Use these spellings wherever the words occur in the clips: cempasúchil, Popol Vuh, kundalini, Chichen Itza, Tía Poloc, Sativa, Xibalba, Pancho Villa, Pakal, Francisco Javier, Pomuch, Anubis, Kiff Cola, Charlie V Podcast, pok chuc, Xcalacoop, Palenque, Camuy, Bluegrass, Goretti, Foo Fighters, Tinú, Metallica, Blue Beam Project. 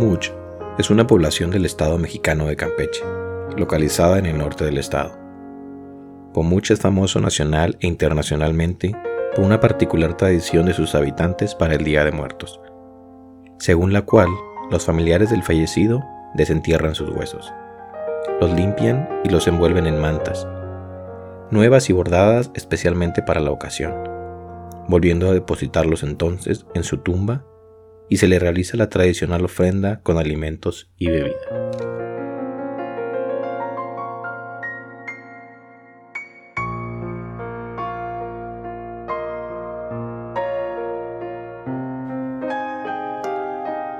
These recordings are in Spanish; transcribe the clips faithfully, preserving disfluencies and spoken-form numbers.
Pomuch es una población del estado mexicano de Campeche, localizada en el norte del estado. Pomuch es famoso nacional e internacionalmente por una particular tradición de sus habitantes para el Día de Muertos, según la cual los familiares del fallecido desentierran sus huesos, los limpian y los envuelven en mantas, nuevas y bordadas especialmente para la ocasión, volviendo a depositarlos entonces en su tumba, y se le realiza la tradicional ofrenda con alimentos y bebida.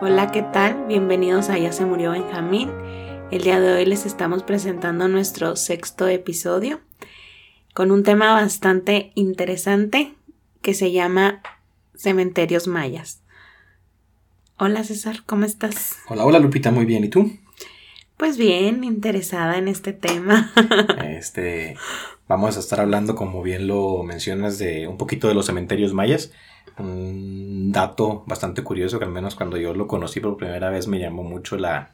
Hola, ¿qué tal? Bienvenidos a Ya se murió Benjamín. El día de hoy les estamos presentando nuestro sexto episodio con un tema bastante interesante que se llama Cementerios Mayas. Hola César, ¿cómo estás? Hola, hola Lupita, muy bien, ¿y tú? Pues bien, interesada en este tema. Este, vamos a estar hablando, como bien lo mencionas, de un poquito de los cementerios mayas. Un dato bastante curioso que al menos cuando yo lo conocí por primera vez me llamó mucho la,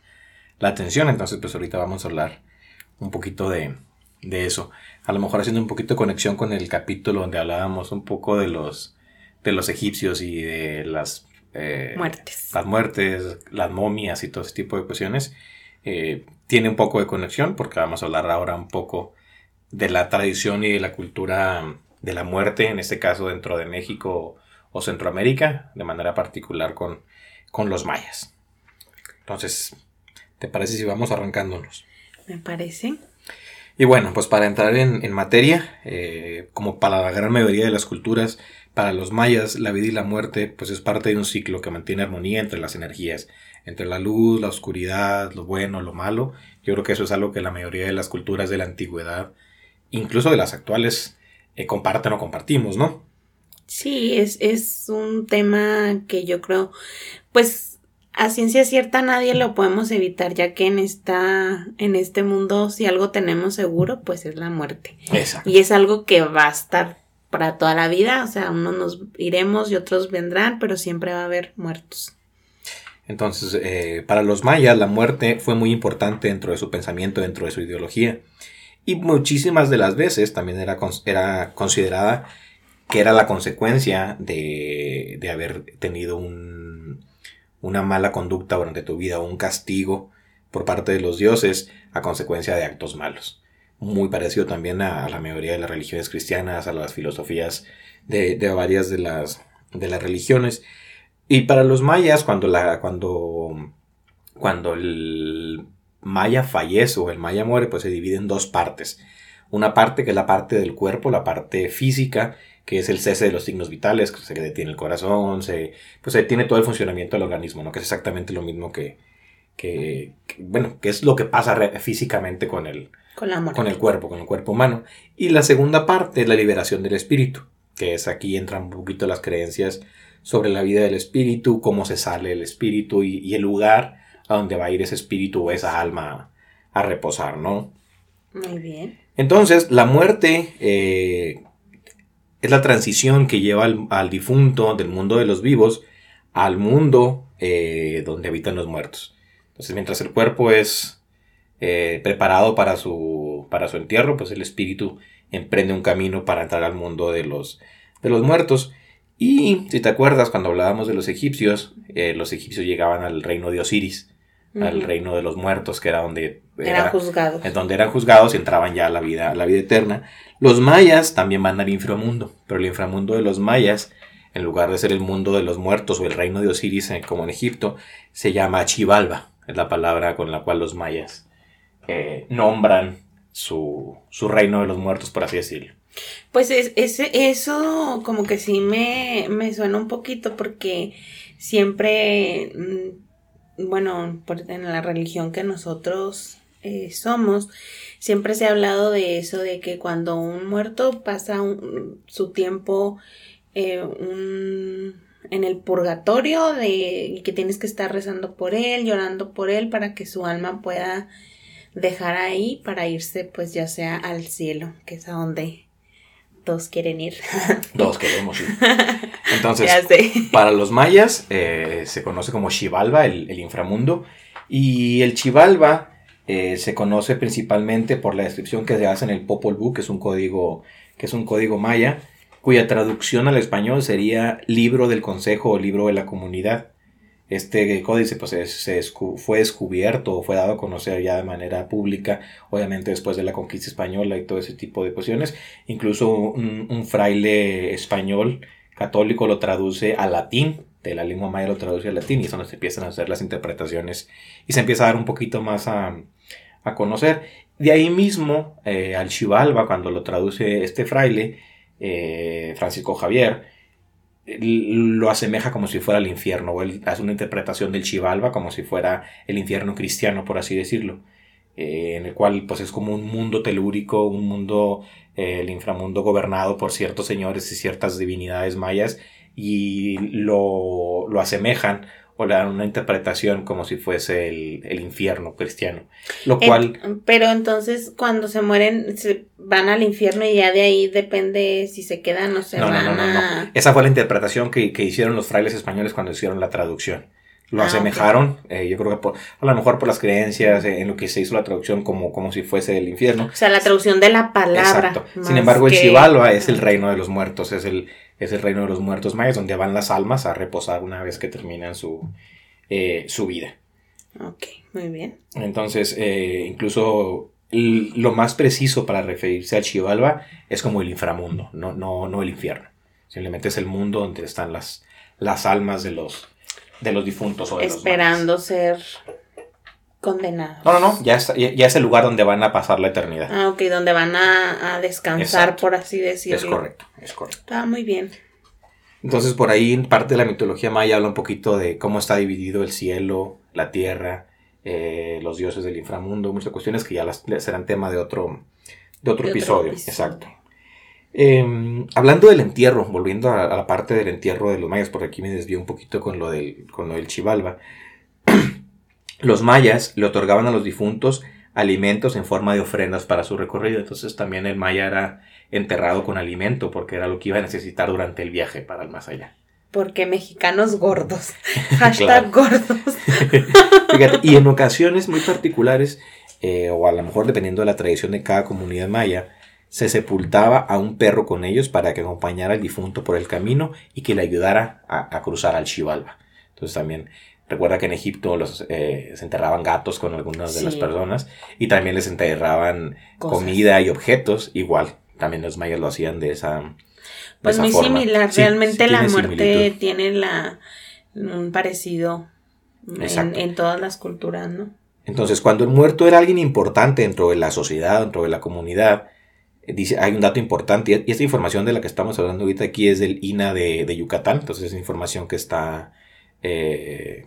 la atención. Entonces pues ahorita vamos a hablar un poquito de, de eso. A lo mejor haciendo un poquito de conexión con el capítulo donde hablábamos un poco de los, de los egipcios y de las... Eh, muertes. Las muertes, las momias y todo ese tipo de cuestiones. Eh, tiene un poco de conexión porque vamos a hablar ahora un poco de la tradición y de la cultura de la muerte, en este caso dentro de México o Centroamérica, de manera particular con, con los mayas. Entonces, ¿te parece si vamos arrancándonos? Me parece. Y bueno, pues para entrar en, en materia, eh, como para la gran mayoría de las culturas, para los mayas, la vida y la muerte pues es parte de un ciclo que mantiene armonía entre las energías, entre la luz, la oscuridad, lo bueno, lo malo. Yo creo que eso es algo que la mayoría de las culturas de la antigüedad, incluso de las actuales, eh, comparten o compartimos, ¿no? Sí, es, es un tema que yo creo, pues a ciencia cierta nadie lo podemos evitar, ya que en esta, en este mundo si algo tenemos seguro, pues es la muerte. Exacto. Y es algo que va a estar para toda la vida, o sea, unos nos iremos y otros vendrán, pero siempre va a haber muertos. Entonces, eh, para los mayas la muerte fue muy importante dentro de su pensamiento, dentro de su ideología, y muchísimas de las veces también era, era considerada que era la consecuencia de, de haber tenido un, una mala conducta durante tu vida, un castigo por parte de los dioses a consecuencia de actos malos. Muy parecido también a la mayoría de las religiones cristianas, a las filosofías de, de varias de las, de las religiones. Y para los mayas, cuando, la, cuando, cuando el maya fallece o el maya muere, pues se divide en dos partes. Una parte que es la parte del cuerpo, la parte física, que es el cese de los signos vitales, que se detiene el corazón, se, pues se detiene todo el funcionamiento del organismo, ¿no? Que es exactamente lo mismo que, que, que bueno, que es lo que pasa re- físicamente con el Con, la con el cuerpo, con el cuerpo humano. Y la segunda parte es la liberación del espíritu, que es aquí entran un poquito las creencias sobre la vida del espíritu, cómo se sale el espíritu y, y el lugar a donde va a ir ese espíritu o esa alma a reposar, ¿no? Muy bien. Entonces, la muerte eh, es la transición que lleva al, al difunto del mundo de los vivos al mundo eh, donde habitan los muertos. Entonces, mientras el cuerpo es... Eh, preparado para su, para su entierro, pues el espíritu emprende un camino para entrar al mundo de los, de los muertos. Y si te acuerdas, cuando hablábamos de los egipcios, eh, los egipcios llegaban al reino de Osiris, uh-huh. al reino de los muertos, que era donde era, eran juzgados. Es donde eran juzgados y entraban ya a la vida, a la vida eterna. Los mayas también van al inframundo, pero el inframundo de los mayas, en lugar de ser el mundo de los muertos o el reino de Osiris, eh, como en Egipto, se llama Xibalba, es la palabra con la cual los mayas Eh, nombran su, su reino de los muertos, por así decirlo. Pues es, es, eso como que sí me, me suena un poquito porque siempre, bueno, por, en la religión que nosotros eh, somos, siempre se ha hablado de eso, de que cuando un muerto pasa un, su tiempo eh, un... en el purgatorio, de que tienes que estar rezando por él, llorando por él, para que su alma pueda dejar ahí para irse pues ya sea al cielo, que es a donde Todos quieren ir. Todos queremos ir. Entonces, para los mayas eh, se conoce como Xibalba, el, el inframundo. Y el Xibalba eh, se conoce principalmente por la descripción que se hace en el Popol Vuh, que es un código, que es un código maya, cuya traducción al español sería libro del consejo o libro de la comunidad. Este códice pues, se, se descu- fue descubierto o fue dado a conocer ya de manera pública, obviamente después de la conquista española y todo ese tipo de cuestiones. Incluso un, un fraile español católico lo traduce al latín, de la lengua maya lo traduce al latín, y es donde se empiezan a hacer las interpretaciones y se empieza a dar un poquito más a, a conocer. De ahí mismo, eh, al Xibalba, cuando lo traduce este fraile, eh, Francisco Javier, lo asemeja como si fuera el infierno, o él hace una interpretación del Xibalba como si fuera el infierno cristiano, por así decirlo, eh, en el cual pues es como un mundo telúrico, un mundo, eh, el inframundo gobernado por ciertos señores y ciertas divinidades mayas, y lo, lo asemejan o le dan una interpretación como si fuese el, el infierno cristiano, lo cual... En, pero entonces cuando se mueren se van al infierno y ya de ahí depende si se quedan o se no, van no, no, no, a... No. Esa fue la interpretación que, que hicieron los frailes españoles cuando hicieron la traducción. Lo ah, asemejaron, okay. eh, yo creo que por, a lo mejor por las creencias eh, en lo que se hizo la traducción como, como si fuese el infierno. O sea, la traducción de la palabra. Exacto. Sin embargo, que... el Xibalba es el reino de los muertos, es el, es el reino de los muertos mayas, donde van las almas a reposar una vez que terminan su, eh, su vida. Ok, muy bien. Entonces, eh, incluso l- lo más preciso para referirse al Xibalba es como el inframundo, no, no, no el infierno. Simplemente es el mundo donde están las, las almas de los... de los difuntos o de esperando los ser condenados. No, no, no, ya es, ya, ya es el lugar donde van a pasar la eternidad. Ah, ok, donde van a, a descansar, exacto, por así decirlo. Es correcto, es correcto. Está muy bien. Entonces, por ahí, parte de la mitología maya habla un poquito de cómo está dividido el cielo, la tierra, eh, los dioses del inframundo, muchas cuestiones que ya las, serán tema de otro, de otro de episodio. Otro exacto. Eh, hablando del entierro, volviendo a, a la parte del entierro de los mayas, porque aquí me desvío un poquito con lo del, con lo del Xibalba. Los mayas le otorgaban a los difuntos alimentos en forma de ofrendas para su recorrido. Entonces también el maya era enterrado con alimento, porque era lo que iba a necesitar durante el viaje para el más allá. Porque mexicanos gordos. Hashtag gordos. Fíjate, y en ocasiones muy particulares, eh, o a lo mejor dependiendo de la tradición de cada comunidad maya, se sepultaba a un perro con ellos para que acompañara al difunto por el camino y que le ayudara a, a cruzar al Xibalba. Entonces también, recuerda que en Egipto los, eh, se enterraban gatos con algunas de sí. las personas, y también les enterraban cosas, comida y objetos, igual. También los mayas lo hacían de esa, de pues esa muy forma. Similar, sí, realmente sí, la muerte similitud. Tiene la, un parecido en, en todas las culturas, ¿no? Entonces cuando el muerto era alguien importante dentro de la sociedad, dentro de la comunidad, dice, hay un dato importante, y esta información de la que estamos hablando ahorita aquí es del I N A de, de Yucatán, entonces es información que está eh,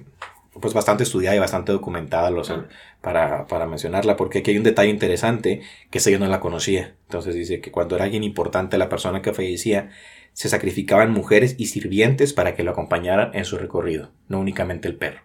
pues bastante estudiada y bastante documentada los, uh-huh. para, para mencionarla, porque aquí hay un detalle interesante que esa yo no la conocía. Entonces dice que cuando era alguien importante, la persona que fallecía, se sacrificaban mujeres y sirvientes para que lo acompañaran en su recorrido, no únicamente el perro.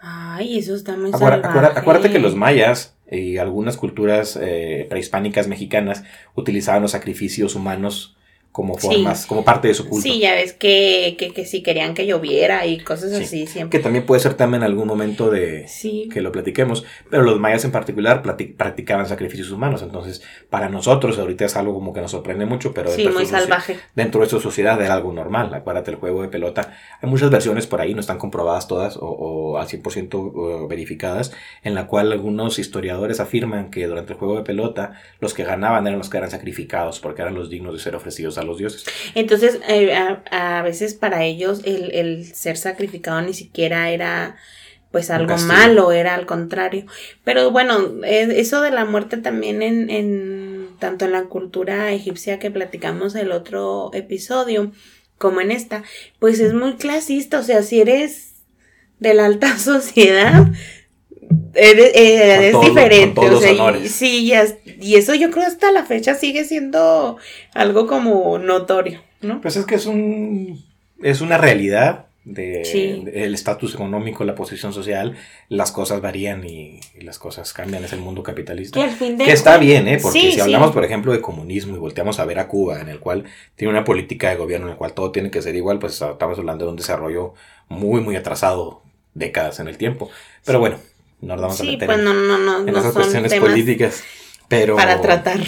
Ay, eso está muy salvaje. Acuérdate, acuérdate que los mayas y algunas culturas eh, prehispánicas mexicanas utilizaban los sacrificios humanos como formas, sí. como parte de su culto. Sí, ya ves que, que, que si querían que lloviera y cosas sí. así siempre. Que también puede ser también en algún momento de sí. que lo platiquemos, pero los mayas en particular platic, practicaban sacrificios humanos, entonces para nosotros ahorita es algo como que nos sorprende mucho, pero sí, dentro, muy de salvaje. Sociedad, dentro de su sociedad era algo normal. Acuérdate el juego de pelota, hay muchas versiones por ahí, no están comprobadas todas o, o al cien por ciento verificadas, en la cual algunos historiadores afirman que durante el juego de pelota los que ganaban eran los que eran sacrificados, porque eran los dignos de ser ofrecidos a los dioses. Entonces eh, a, a veces para ellos el, el ser sacrificado ni siquiera era pues algo malo, era al contrario. Pero bueno, eso de la muerte también en, en tanto en la cultura egipcia que platicamos el otro episodio como en esta, pues es muy clasista. O sea, si eres de la alta sociedad eres, eres todo, diferente, o sea, y, sí, y, hasta, y eso yo creo hasta la fecha sigue siendo algo como notorio, ¿no? Pues es que es un es una realidad de, sí. de el estatus económico, la posición social, las cosas varían y, y las cosas cambian, es el mundo capitalista. Que, al fin de... que está bien, ¿eh? Porque sí, si hablamos, sí. por ejemplo, de comunismo y volteamos a ver a Cuba, en el cual tiene una política de gobierno en la cual todo tiene que ser igual, pues estamos hablando de un desarrollo muy, muy atrasado, décadas en el tiempo. Pero sí. bueno, nos vamos sí, a meter pues en, no, no, no, en no esas cuestiones políticas. Pero... para tratar...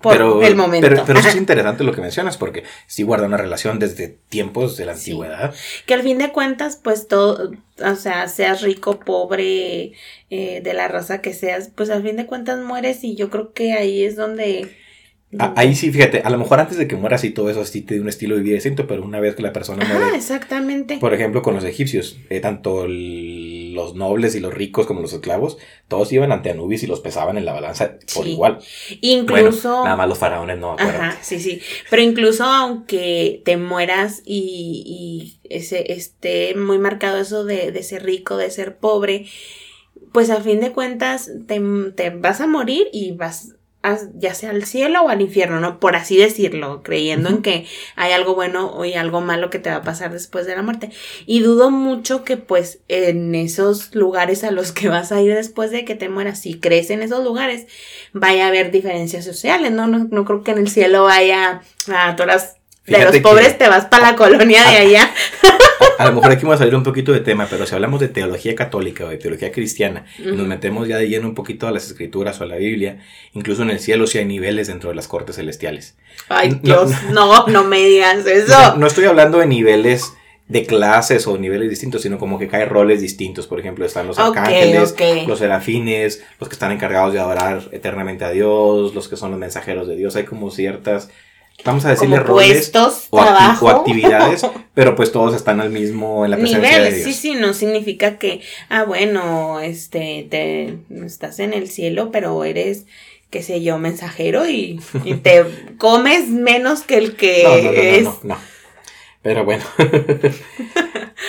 por pero, el momento. Pero, pero eso es interesante lo que mencionas, porque sí guarda una relación desde tiempos de la sí. antigüedad. Que al fin de cuentas, pues todo, o sea, seas rico, pobre, eh, de la raza que seas, pues al fin de cuentas mueres y yo creo que ahí es donde... A, ahí sí, fíjate, a lo mejor antes de que mueras y todo eso así te da un estilo de vida distinto, pero una vez que la persona muere... Ah, exactamente. Por ejemplo, con los egipcios, eh, tanto el, los nobles y los ricos como los esclavos, todos iban ante Anubis y los pesaban en la balanza por sí. igual. Incluso... Bueno, nada más los faraones no, acuérdate. Ajá, sí, sí. Pero incluso aunque te mueras y, y ese, esté muy marcado eso de, de ser rico, de ser pobre, pues a fin de cuentas te, te vas a morir y vas... ya sea al cielo o al infierno, ¿no? Por así decirlo, creyendo uh-huh. en que hay algo bueno o hay algo malo que te va a pasar después de la muerte. Y dudo mucho que, pues, en esos lugares a los que vas a ir después de que te mueras, si crees en esos lugares, vaya a haber diferencias sociales, ¿no? No, no creo que en el cielo vaya a todas las... De los pobres te vas para la colonia de allá. A lo mejor aquí vamos a salir un poquito de tema, pero si hablamos de teología católica o de teología cristiana, uh-huh. y nos metemos ya de lleno un poquito a las escrituras o a la Biblia, incluso en el cielo sí hay niveles dentro de las cortes celestiales. Ay, no, Dios, no, no, no me digas eso. No, no estoy hablando de niveles de clases o niveles distintos, sino como que cae roles distintos. Por ejemplo, están los okay, arcángeles, okay. los serafines, los que están encargados de adorar eternamente a Dios, los que son los mensajeros de Dios. Hay como ciertas... vamos a decirle como roles puestos, o, acti- o actividades, pero pues todos están al mismo en la presencia nivel, de Dios. Sí, sí, no significa que, ah, bueno, este, te estás en el cielo, pero eres, qué sé yo, mensajero y, y te comes menos que el que no, no, no, es. No, no, no, no. Pero bueno.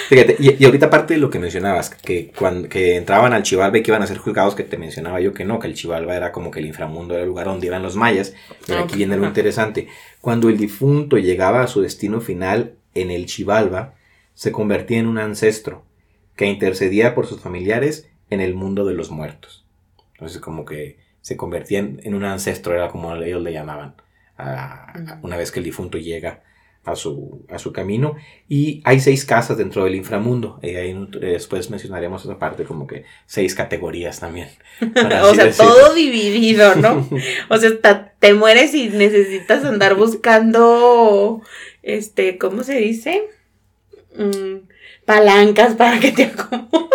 Fíjate, y, y ahorita aparte de lo que mencionabas, que cuando que entraban al Xibalba y que iban a ser juzgados, que te mencionaba yo que no, que el Xibalba era como que el inframundo, era el lugar donde iban los mayas, pero okay. aquí viene lo interesante. Cuando el difunto llegaba a su destino final en el Xibalba, se convertía en un ancestro que intercedía por sus familiares en el mundo de los muertos. Entonces como que se convertía en, en un ancestro, era como ellos le llamaban, a, a, una vez que el difunto llega a su, a su camino. Y hay seis casas dentro del inframundo. Eh, hay, después mencionaremos esa parte, como que seis categorías también. O sea, decirlo. Todo dividido, ¿no? O sea, hasta te mueres y necesitas andar buscando, este, ¿cómo se dice? Mm, palancas para que te acomodes.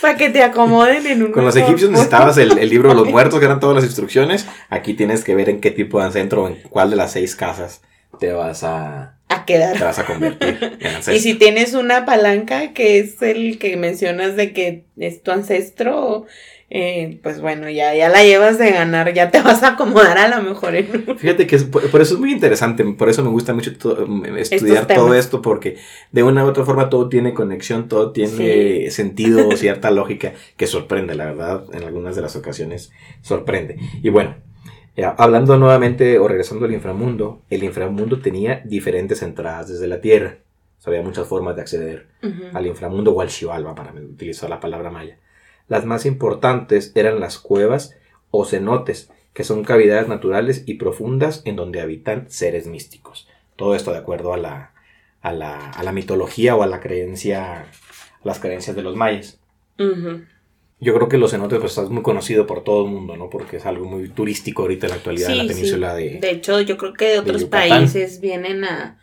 Para que te acomoden en un... Con los egipcios necesitabas el, el libro de los muertos, que eran todas las instrucciones. Aquí tienes que ver en qué tipo de centro o en cuál de las seis casas te vas a, a quedar, te vas a convertir en ancestro. Y si tienes una palanca, que es el que mencionas de que es tu ancestro, eh, pues bueno, ya, ya la llevas de ganar, ya te vas a acomodar a lo mejor en un... Fíjate que es, por, por eso es muy interesante, por eso me gusta mucho to, estudiar todo esto, porque de una u otra forma todo tiene conexión, todo tiene sí. sentido, cierta lógica, que sorprende, la verdad, en algunas de las ocasiones sorprende. Y bueno, ya, hablando nuevamente o regresando al inframundo, el inframundo tenía diferentes entradas desde la tierra. O sea, había muchas formas de acceder uh-huh. al inframundo o al Xibalba, para utilizar la palabra maya. Las más importantes eran las cuevas o cenotes, que son cavidades naturales y profundas en donde habitan seres místicos. Todo esto de acuerdo a la, a la, a la mitología o a la creencia, a las creencias de los mayas. Uh-huh. Yo creo que los cenotes pues están muy conocidos por todo el mundo, ¿no? Porque es algo muy turístico ahorita en la actualidad sí, en la península sí. de... De hecho, yo creo que de otros de países vienen a,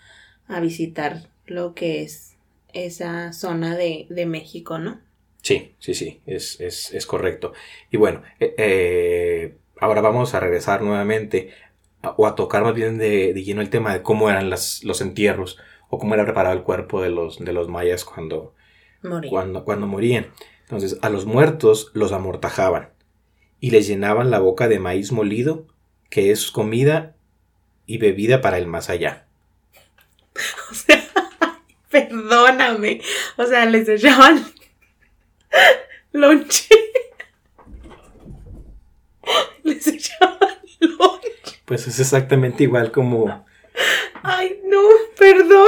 a visitar lo que es esa zona de, de México, ¿no? Sí, sí, sí, es, es, es correcto. Y bueno, eh, eh, ahora vamos a regresar nuevamente a, o a tocar más bien de, de lleno el tema de cómo eran las, los entierros o cómo era preparado el cuerpo de los, de los mayas cuando morían. Cuando, cuando morían. Entonces, a los muertos los amortajaban y les llenaban la boca de maíz molido, que es comida y bebida para el más allá. O sea, perdóname. O sea, les echaban lonche. Les echaban lonche. Pues es exactamente igual como... Ay, no, perdón.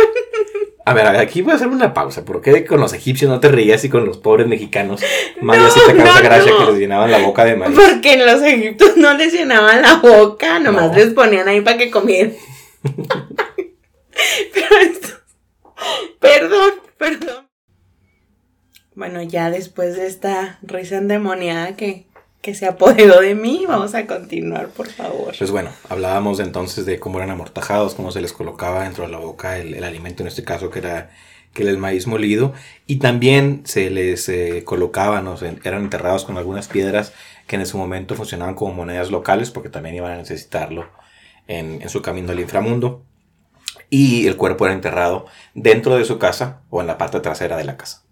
A ver, a ver, aquí voy a hacer una pausa. ¿Por qué con los egipcios no te reías y con los pobres mexicanos? María, no, sí te causa no, gracia no. que les llenaban la boca de maíz. Porque en los egipcios no les llenaban la boca, nomás no. les ponían ahí para que comieran. Pero esto... Perdón, perdón. Bueno, ya después de esta risa endemoniada que, que se apoderó de mí, vamos a continuar, por favor. Pues bueno, hablábamos entonces de cómo eran amortajados, cómo se les colocaba dentro de la boca el, el alimento, en este caso que era, que era el maíz molido, y también se les eh, colocaban, o sea, eran enterrados con algunas piedras que en ese momento funcionaban como monedas locales, porque también iban a necesitarlo en, en su camino al inframundo. Y el cuerpo era enterrado dentro de su casa o en la parte trasera de la casa.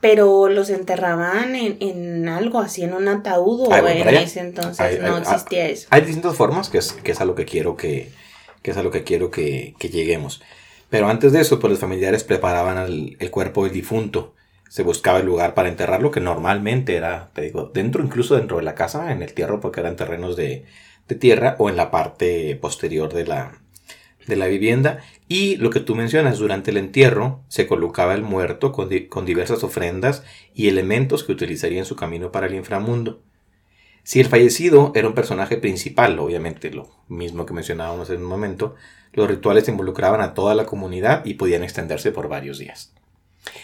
Pero los enterraban en, en algo así, en un ataúd, o en ese entonces hay, no hay, existía hay, eso. Hay distintas formas, que es, que es a lo que quiero, que, que, es a lo que, quiero que, que lleguemos. Pero antes de eso, pues los familiares preparaban el, el cuerpo del difunto. Se buscaba el lugar para enterrarlo, que normalmente era, te digo, dentro, incluso dentro de la casa, en el tierro, porque eran terrenos de, de tierra, o en la parte posterior de la... de la vivienda. Y lo que tú mencionas, durante el entierro se colocaba el muerto con, di- con diversas ofrendas y elementos que utilizaría en su camino para el inframundo. Si el fallecido era un personaje principal, obviamente lo mismo que mencionábamos en un momento, los rituales involucraban a toda la comunidad y podían extenderse por varios días.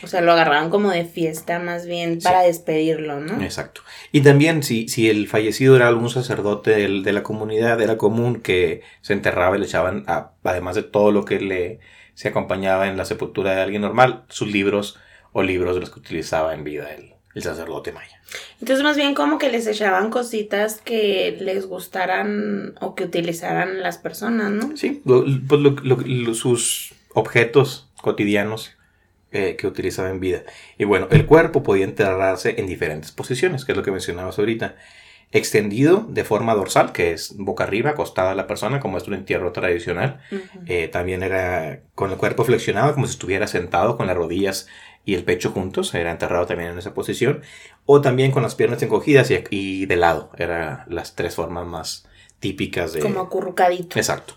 O sea, lo agarraban como de fiesta más bien para sí. despedirlo, ¿no? Exacto. Y también si, si el fallecido era algún sacerdote de, de la comunidad, era común que se enterraba y le echaban, a, además de todo lo que le se acompañaba en la sepultura de alguien normal, sus libros o libros de los que utilizaba en vida el, el sacerdote maya. Entonces más bien como que les echaban cositas que les gustaran o que utilizaran las personas, ¿no? Sí, lo, lo, lo, lo, sus objetos cotidianos que utilizaba en vida. Y bueno, el cuerpo podía enterrarse en diferentes posiciones, que es lo que mencionabas ahorita. Extendido de forma dorsal, que es boca arriba, acostada a la persona, como es un entierro tradicional. Uh-huh. Eh, también era con el cuerpo flexionado, como si estuviera sentado, con las rodillas y el pecho juntos. Era enterrado también en esa posición. O también con las piernas encogidas y, y de lado. Eran las tres formas más típicas de... Como acurrucadito. Exacto.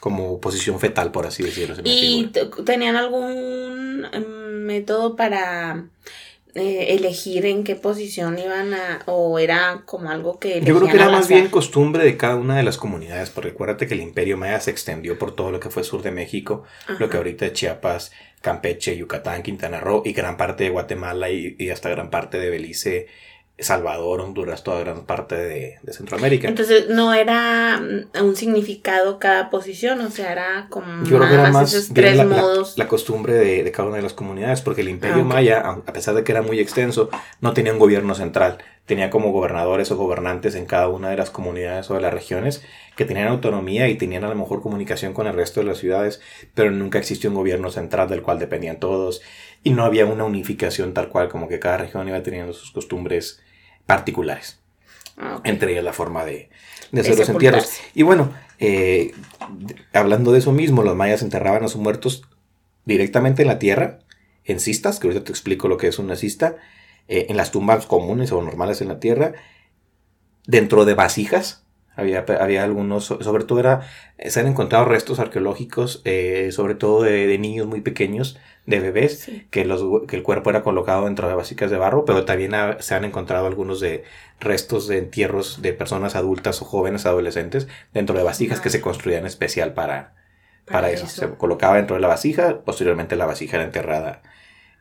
Como posición fetal, por así decirlo. ¿Y t- tenían algún um, método para eh, elegir en qué posición iban a...? ¿O era como algo que...? Yo creo que era más bien costumbre de cada una de las comunidades, porque acuérdate que el Imperio Maya se extendió por todo lo que fue sur de México, ajá, lo que ahorita es Chiapas, Campeche, Yucatán, Quintana Roo, y gran parte de Guatemala, y, y hasta gran parte de Belice, Salvador, Honduras, toda gran parte de, de Centroamérica. Entonces, ¿no era un significado cada posición? O sea, era como... Yo creo que era más esos tres la, modos. La, la costumbre de, de cada una de las comunidades, porque el Imperio ah, okay. Maya, a pesar de que era muy extenso, no tenía un gobierno central. Tenía como gobernadores o gobernantes en cada una de las comunidades o de las regiones que tenían autonomía y tenían a lo mejor comunicación con el resto de las ciudades, pero nunca existió un gobierno central del cual dependían todos, y no había una unificación tal cual, como que cada región iba teniendo sus costumbres particulares, ah, okay. entre ellas la forma de, de hacer los entierros. Y bueno, eh, hablando de eso mismo, los mayas enterraban a sus muertos directamente en la tierra, en cistas, que ahorita te explico lo que es una cista, eh, en las tumbas comunes o normales en la tierra, dentro de vasijas. Había, había algunos, sobre todo era, se han encontrado restos arqueológicos, eh, sobre todo de, de niños muy pequeños, de bebés, sí. que, los, que el cuerpo era colocado dentro de vasijas de barro, pero también ha, se han encontrado algunos de restos de entierros de personas adultas o jóvenes adolescentes dentro de vasijas ah. que se construían especial para, para, para eso. eso. Se colocaba dentro de la vasija, posteriormente la vasija era enterrada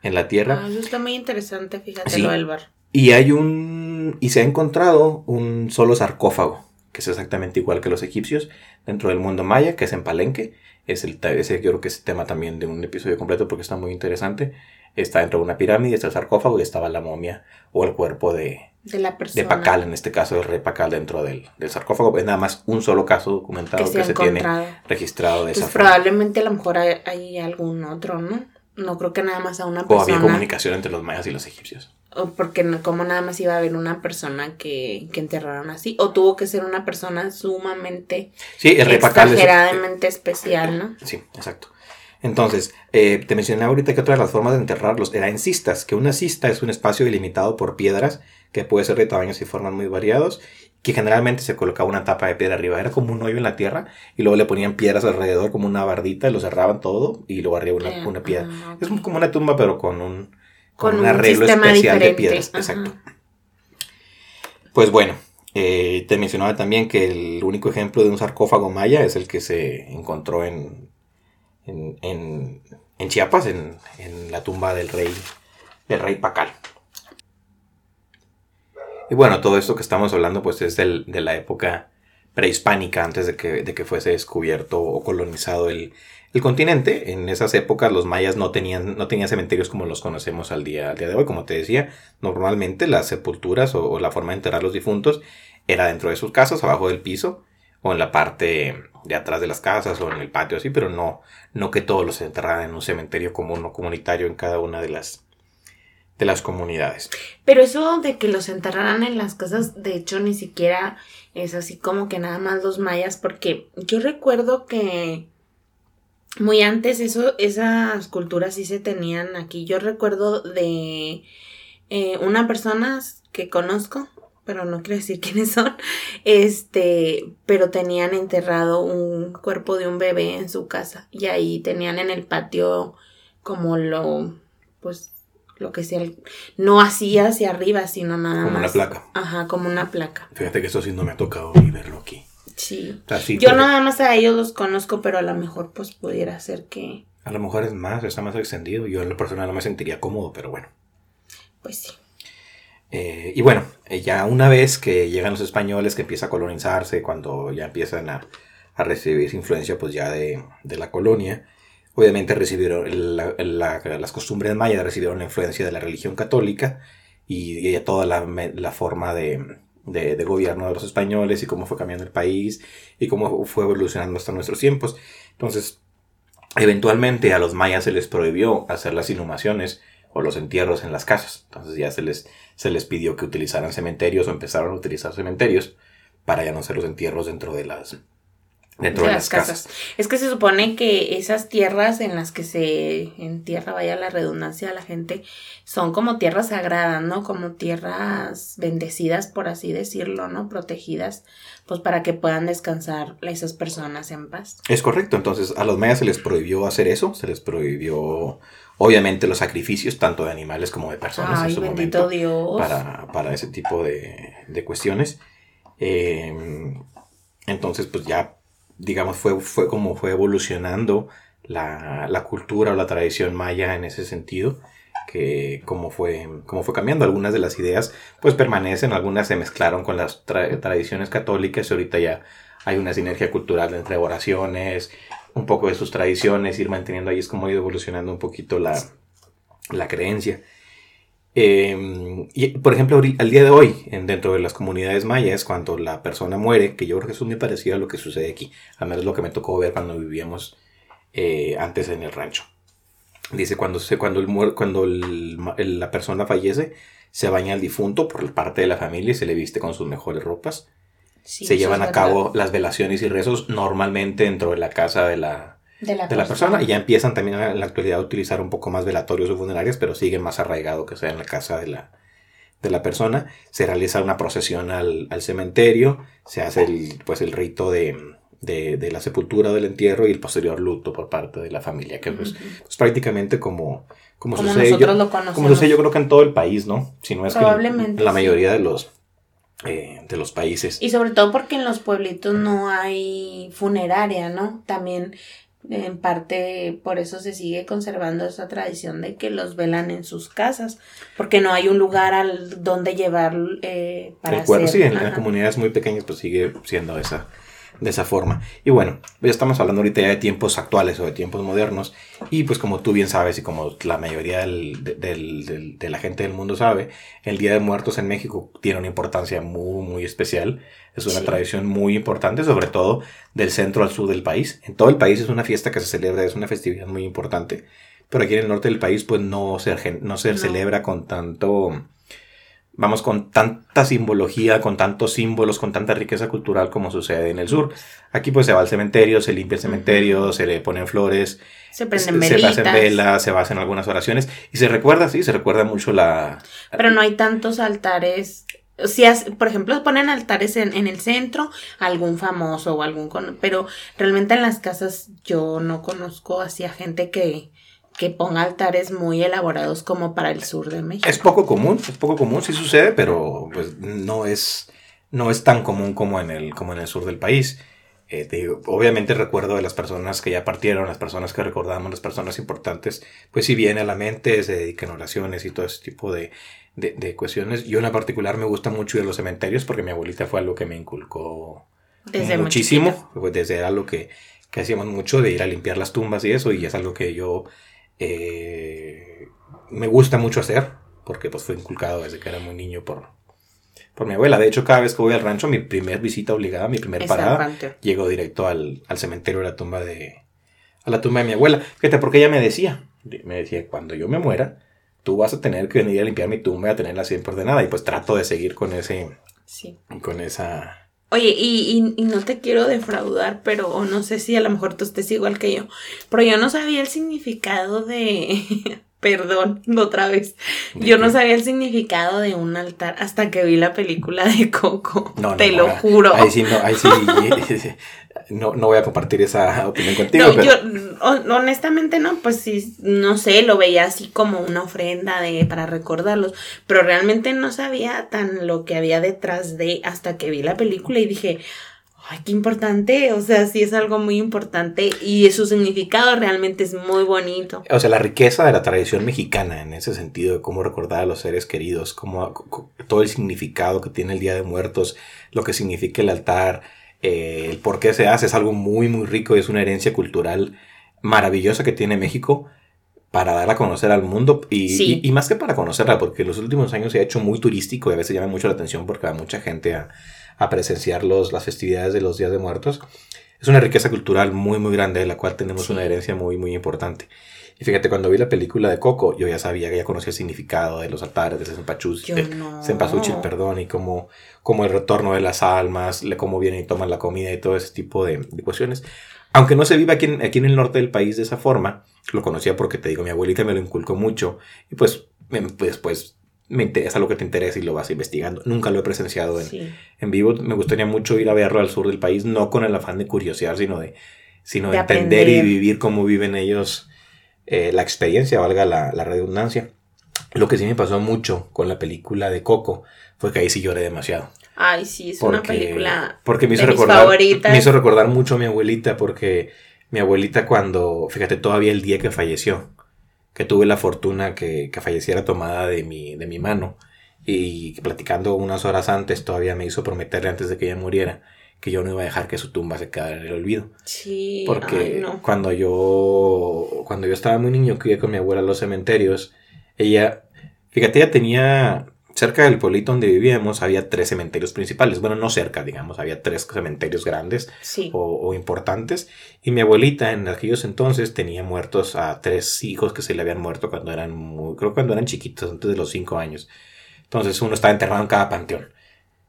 en la tierra. Ah, eso está muy interesante, fíjate sí. lo del barro. Y hay un, y se ha encontrado un solo sarcófago, que es exactamente igual que los egipcios, dentro del mundo maya, que es en Palenque. Es el, ese, yo creo que es el tema también de un episodio completo, porque está muy interesante. Está dentro de una pirámide, está el sarcófago y estaba la momia o el cuerpo de, de, la persona. de Pakal, en este caso el rey Pakal, dentro del, del sarcófago. Es nada más un solo caso documentado que se, que se tiene registrado de pues esa forma. Probablemente a lo mejor hay, hay algún otro, ¿no? No creo que nada más a una persona. O había comunicación entre los mayas y los egipcios. O porque no, como nada más iba a haber una persona que, que enterraron así, o tuvo que ser una persona sumamente sí, el exageradamente es, especial, ¿no? Sí, exacto. Entonces, eh, te mencioné ahorita que otra de las formas de enterrarlos era en cistas, que una cista es un espacio delimitado por piedras que puede ser de tamaños y formas muy variados que generalmente se colocaba una tapa de piedra arriba. Era como un hoyo en la tierra y luego le ponían piedras alrededor, como una bardita, y lo cerraban todo y luego arriba una, una piedra. Ajá. Es como una tumba, pero con un, con con un arreglo especial diferente. De piedras. Ajá. Exacto. Pues bueno, eh, te mencionaba también que el único ejemplo de un sarcófago maya es el que se encontró en, en, en, en Chiapas, en, en la tumba del rey, del rey Pakal. Y bueno, todo esto que estamos hablando pues es del, de la época prehispánica, antes de que, de que fuese descubierto o colonizado el, el continente. En esas épocas los mayas no tenían, no tenían cementerios como los conocemos al día, al día de hoy. Como te decía, normalmente las sepulturas o, o la forma de enterrar a los difuntos era dentro de sus casas, abajo del piso, o en la parte de atrás de las casas, o en el patio, así, pero no, no que todos los enterraran en un cementerio común o comunitario en cada una de las... de las comunidades. Pero eso de que los enterraran en las casas, de hecho, ni siquiera es así como que nada más los mayas, porque yo recuerdo que muy antes eso, esas culturas sí se tenían aquí. Yo recuerdo de eh, una persona que conozco, pero no quiero decir quiénes son, este, pero tenían enterrado un cuerpo de un bebé en su casa, y ahí tenían en el patio como lo, pues, lo que sea, no así hacia arriba, sino nada como más. Como una placa. Ajá, como una placa. Fíjate que eso sí no me ha tocado verlo aquí. Sí. O sea, sí yo porque... nada más a ellos los conozco, pero a lo mejor pues pudiera ser que... A lo mejor es más, está más extendido. Yo en lo personal no me sentiría cómodo, pero bueno. Pues sí. Eh, y bueno, ya una vez que llegan los españoles, que empieza a colonizarse, cuando ya empiezan a, a recibir influencia pues ya de, de la colonia... Obviamente recibieron la, la, las costumbres mayas, recibieron la influencia de la religión católica y, y toda la, la forma de, de, de gobierno de los españoles y cómo fue cambiando el país y cómo fue evolucionando hasta nuestros tiempos. Entonces, eventualmente a los mayas se les prohibió hacer las inhumaciones o los entierros en las casas. Entonces ya se les, se les pidió que utilizaran cementerios o empezaron a utilizar cementerios para ya no hacer los entierros dentro de las... Dentro de, de las casas. casas. Es que se supone que esas tierras en las que se entierra, vaya la redundancia, a la gente, son como tierras sagradas, ¿no? Como tierras bendecidas, por así decirlo, ¿no? Protegidas, pues para que puedan descansar esas personas en paz. Es correcto. Entonces, a los mayas se les prohibió hacer eso, se les prohibió, obviamente, los sacrificios, tanto de animales como de personas. Ay, en su bendito momento, Dios. Para, para ese tipo de, de cuestiones. Eh, entonces, pues ya... digamos, fue, fue como fue evolucionando la, la cultura o la tradición maya en ese sentido, que como fue, como fue cambiando. Algunas de las ideas pues permanecen, algunas se mezclaron con las tra- tradiciones católicas y ahorita ya hay una sinergia cultural entre oraciones, un poco de sus tradiciones, ir manteniendo ahí, es como ha ido evolucionando un poquito la, la creencia. Eh, y por ejemplo, al día de hoy, en, dentro de las comunidades mayas, cuando la persona muere, que yo creo que eso es muy parecido a lo que sucede aquí, al menos lo que me tocó ver cuando vivíamos eh, antes en el rancho. Dice, cuando, se, cuando, el, cuando el, el, la persona fallece, se baña al difunto por parte de la familia y se le viste con sus mejores ropas. Sí, se llevan a cabo las velaciones y rezos normalmente dentro de la casa de la... De la, de la persona, y ya empiezan también en la actualidad a utilizar un poco más velatorios o funerarias, pero sigue más arraigado que sea en la casa de la, de la persona. Se realiza una procesión al, al cementerio, se hace el, pues el rito de, de, de la sepultura, del entierro y el posterior luto por parte de la familia, que pues, uh-huh. pues prácticamente como, como, como sucede, nosotros yo, lo conocemos. Como sucede yo creo que en todo el país, ¿no? Si no es que en la mayoría sí. de los... Eh, de los países. Y sobre todo porque en los pueblitos no hay funeraria, ¿no? También... En parte por eso se sigue conservando esa tradición de que los velan en sus casas, porque no hay un lugar al donde llevar eh, para hacer. Sí, en, en las comunidades muy pequeñas pues sigue siendo esa, de esa forma. Y bueno, ya estamos hablando ahorita ya de tiempos actuales o de tiempos modernos, y pues como tú bien sabes y como la mayoría del, del, del, de la gente del mundo sabe, el Día de Muertos en México tiene una importancia muy muy especial. Es una sí. tradición muy importante, sobre todo del centro al sur del país. En todo el país es una fiesta que se celebra, es una festividad muy importante. Pero aquí en el norte del país, pues no se, no se no. celebra con tanto, vamos, con tanta simbología, con tantos símbolos, con tanta riqueza cultural como sucede en el sur. Aquí pues se va al cementerio, se limpia el cementerio, uh-huh. se le ponen flores, se prenden velitas, se hacen velas, se hacen algunas oraciones. Y se recuerda, sí, se recuerda mucho la... Pero no hay tantos altares... Si, por ejemplo, ponen altares en, en el centro, algún famoso o algún... Con, pero realmente en las casas yo no conozco así a gente que, que ponga altares muy elaborados como para el sur de México. Es poco común, es poco común, sí sucede, pero pues no es, no es tan común como en el, como en el sur del país. Eh, te digo, obviamente el recuerdo de las personas que ya partieron, las personas que recordamos, las personas importantes, pues sí viene a la mente, se dedican oraciones y todo ese tipo de... De, de cuestiones. Yo en la particular me gusta mucho ir a los cementerios porque mi abuelita fue algo que me inculcó desde muchísimo, pues desde era algo que, que hacíamos mucho, de ir a limpiar las tumbas y eso, y es algo que yo eh, me gusta mucho hacer, porque pues fue inculcado desde que era muy niño por, por mi abuela. De hecho, cada vez que voy al rancho, mi primer visita obligada, mi primer parada, llego directo al, al cementerio, a la tumba de a la tumba de mi abuela. Fíjate, porque ella me decía, me decía, cuando yo me muera, tú vas a tener que venir a limpiar mi tumba y a tenerla siempre ordenada. Y pues trato de seguir con ese... Sí. Con esa... Oye, y, y, y no te quiero defraudar, pero... O no sé si a lo mejor tú estés igual que yo. Pero yo no sabía el significado de... Perdón, otra vez. Yo no sabía el significado de un altar hasta que vi la película de Coco. No, no, te lo ahora, juro. Ahí sí, no, ahí sí, no, no voy a compartir esa opinión contigo. No, pero... yo, honestamente, no, pues sí, no sé, lo veía así como una ofrenda de para recordarlos, pero realmente no sabía tan lo que había detrás de hasta que vi la película y dije... Ay, qué importante, o sea, sí es algo muy importante y su significado realmente es muy bonito. O sea, la riqueza de la tradición mexicana en ese sentido de cómo recordar a los seres queridos, cómo, cómo todo el significado que tiene el Día de Muertos, lo que significa el altar, eh, el por qué se hace, es algo muy, muy rico y es una herencia cultural maravillosa que tiene México para dar a conocer al mundo y, sí. y, y más que para conocerla, porque en los últimos años se ha hecho muy turístico y a veces llama mucho la atención porque va mucha gente a... a presenciar los, las festividades de los Días de Muertos. Es una riqueza cultural muy, muy grande, de la cual tenemos sí. una herencia muy, muy importante. Y fíjate, cuando vi la película de Coco, yo ya sabía, ya conocía el significado de los altares, de cempasúchil, no. cempasúchil, perdón, y cómo, cómo el retorno de las almas, cómo vienen y toman la comida y todo ese tipo de, de cuestiones. Aunque no se vive aquí en, aquí en el norte del país de esa forma, lo conocía porque, te digo, mi abuelita me lo inculcó mucho, y pues después... Pues, me interesa lo que te interesa y lo vas investigando. Nunca lo he presenciado en, sí. en vivo. Me gustaría mucho ir a verlo al sur del país, no con el afán de curiosear, sino de, sino de, de entender aprender. Y vivir cómo viven ellos eh, la experiencia, valga la, la redundancia. Lo que sí me pasó mucho con la película de Coco fue que ahí sí lloré demasiado. Ay, sí, es porque, una película porque me hizo de recordar, mis favoritas. Me hizo recordar mucho a mi abuelita, porque mi abuelita cuando, fíjate, todavía el día que falleció, que tuve la fortuna que, que falleciera tomada de mi, de mi mano, y platicando unas horas antes todavía me hizo prometerle antes de que ella muriera que yo no iba a dejar que su tumba se quedara en el olvido. Sí, porque ay, no. cuando yo cuando yo estaba muy niño que iba con mi abuela a los cementerios, ella, fíjate, ella tenía cerca del pueblito donde vivíamos había tres cementerios principales, bueno, no cerca, digamos, había tres cementerios grandes sí. o, o importantes, y mi abuelita en aquellos entonces tenía muertos a tres hijos que se le habían muerto cuando eran, muy, creo cuando eran chiquitos, antes de los cinco años, entonces uno estaba enterrado en cada panteón,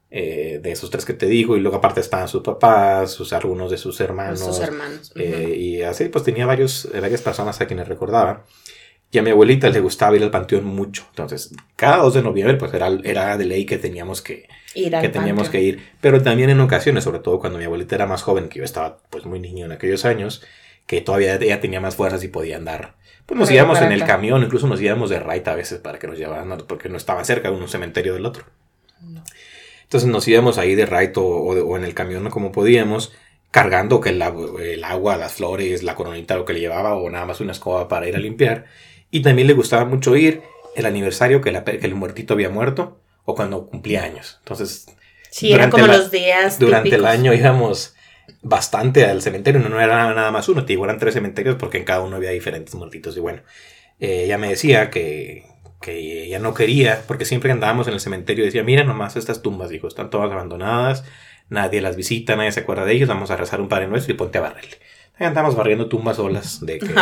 eh, de esos tres que te digo, y luego aparte estaban sus papás, sus algunos de sus hermanos, sus hermanos. Eh, uh-huh. y así pues tenía varios, varias personas a quienes recordaba. Y a mi abuelita le gustaba ir al panteón mucho. Entonces, cada dos de noviembre, pues era, era de ley que teníamos que ir. Que teníamos que ir. Pero también en ocasiones, sobre todo cuando mi abuelita era más joven, que yo estaba pues muy niño en aquellos años, que todavía ella tenía más fuerzas y podía andar. Pues nos íbamos en el camión, incluso nos íbamos de raita a veces para que nos llevaran, porque no estaba cerca de un cementerio del otro. No. Entonces nos íbamos ahí de raita o, o en el camión como podíamos, cargando que el, el agua, las flores, la coronita, lo que le llevaba, o nada más una escoba para ir a limpiar. Y también le gustaba mucho ir el aniversario que, la, que el muertito había muerto o cuando cumplía años. Entonces, sí, eran como la, los días durante típicos. El año íbamos bastante al cementerio. No, no era nada más uno, te digo, eran tres cementerios porque en cada uno había diferentes muertitos. Y bueno, eh, ella me decía que, que ella no quería, porque siempre que andábamos en el cementerio decía, mira nomás estas tumbas, dijo, están todas abandonadas, nadie las visita, nadie se acuerda de ellos, vamos a rezar un Padre Nuestro y ponte a barrerle. Andamos barriendo tumbas solas de que, de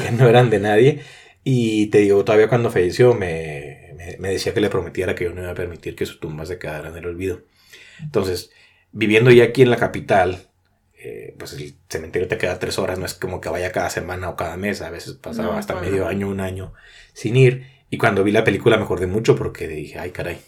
que no eran de nadie. Y te digo, todavía cuando falleció me, me, me decía que le prometiera que yo no iba a permitir que sus tumbas se quedaran en el olvido. Entonces, viviendo ya aquí en la capital, eh, pues el cementerio te queda tres horas. No es como que vaya cada semana o cada mes. A veces pasaba no, hasta bueno. medio año, un año sin ir. Y cuando vi la película me acordé mucho porque dije, ay caray.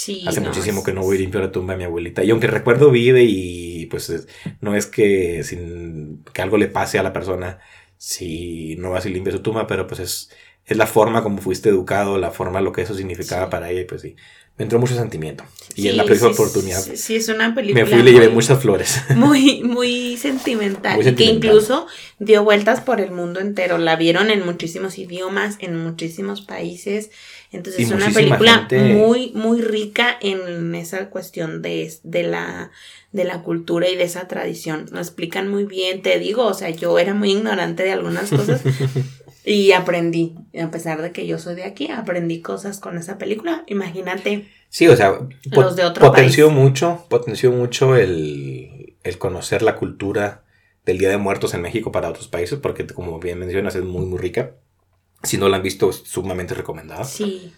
Sí, hace no, muchísimo que no voy y limpio la tumba de mi abuelita. Y aunque el recuerdo vive y pues no es que, sin, que algo le pase a la persona si no vas y limpias su tumba, pero pues es, es la forma como fuiste educado, la forma lo que eso significaba sí. para ella y pues sí. Me entró mucho sentimiento y sí, en la próxima sí, oportunidad sí, sí, es una película me fui y le llevé muy, muchas flores. Muy, muy sentimental, muy sentimental. Y que incluso dio vueltas por el mundo entero. La vieron en muchísimos idiomas, en muchísimos países. Entonces y es una película gente... muy, muy rica en esa cuestión de, de, la, de la cultura y de esa tradición. Lo explican muy bien, te digo, o sea, yo era muy ignorante de algunas cosas y aprendí, a pesar de que yo soy de aquí, aprendí cosas con esa película, imagínate. Sí, o sea, po- los de otro potenció país. mucho, potenció mucho el, el conocer la cultura del Día de Muertos en México para otros países, porque como bien mencionas es muy, muy rica. Si no la han visto, es sumamente recomendada. Sí,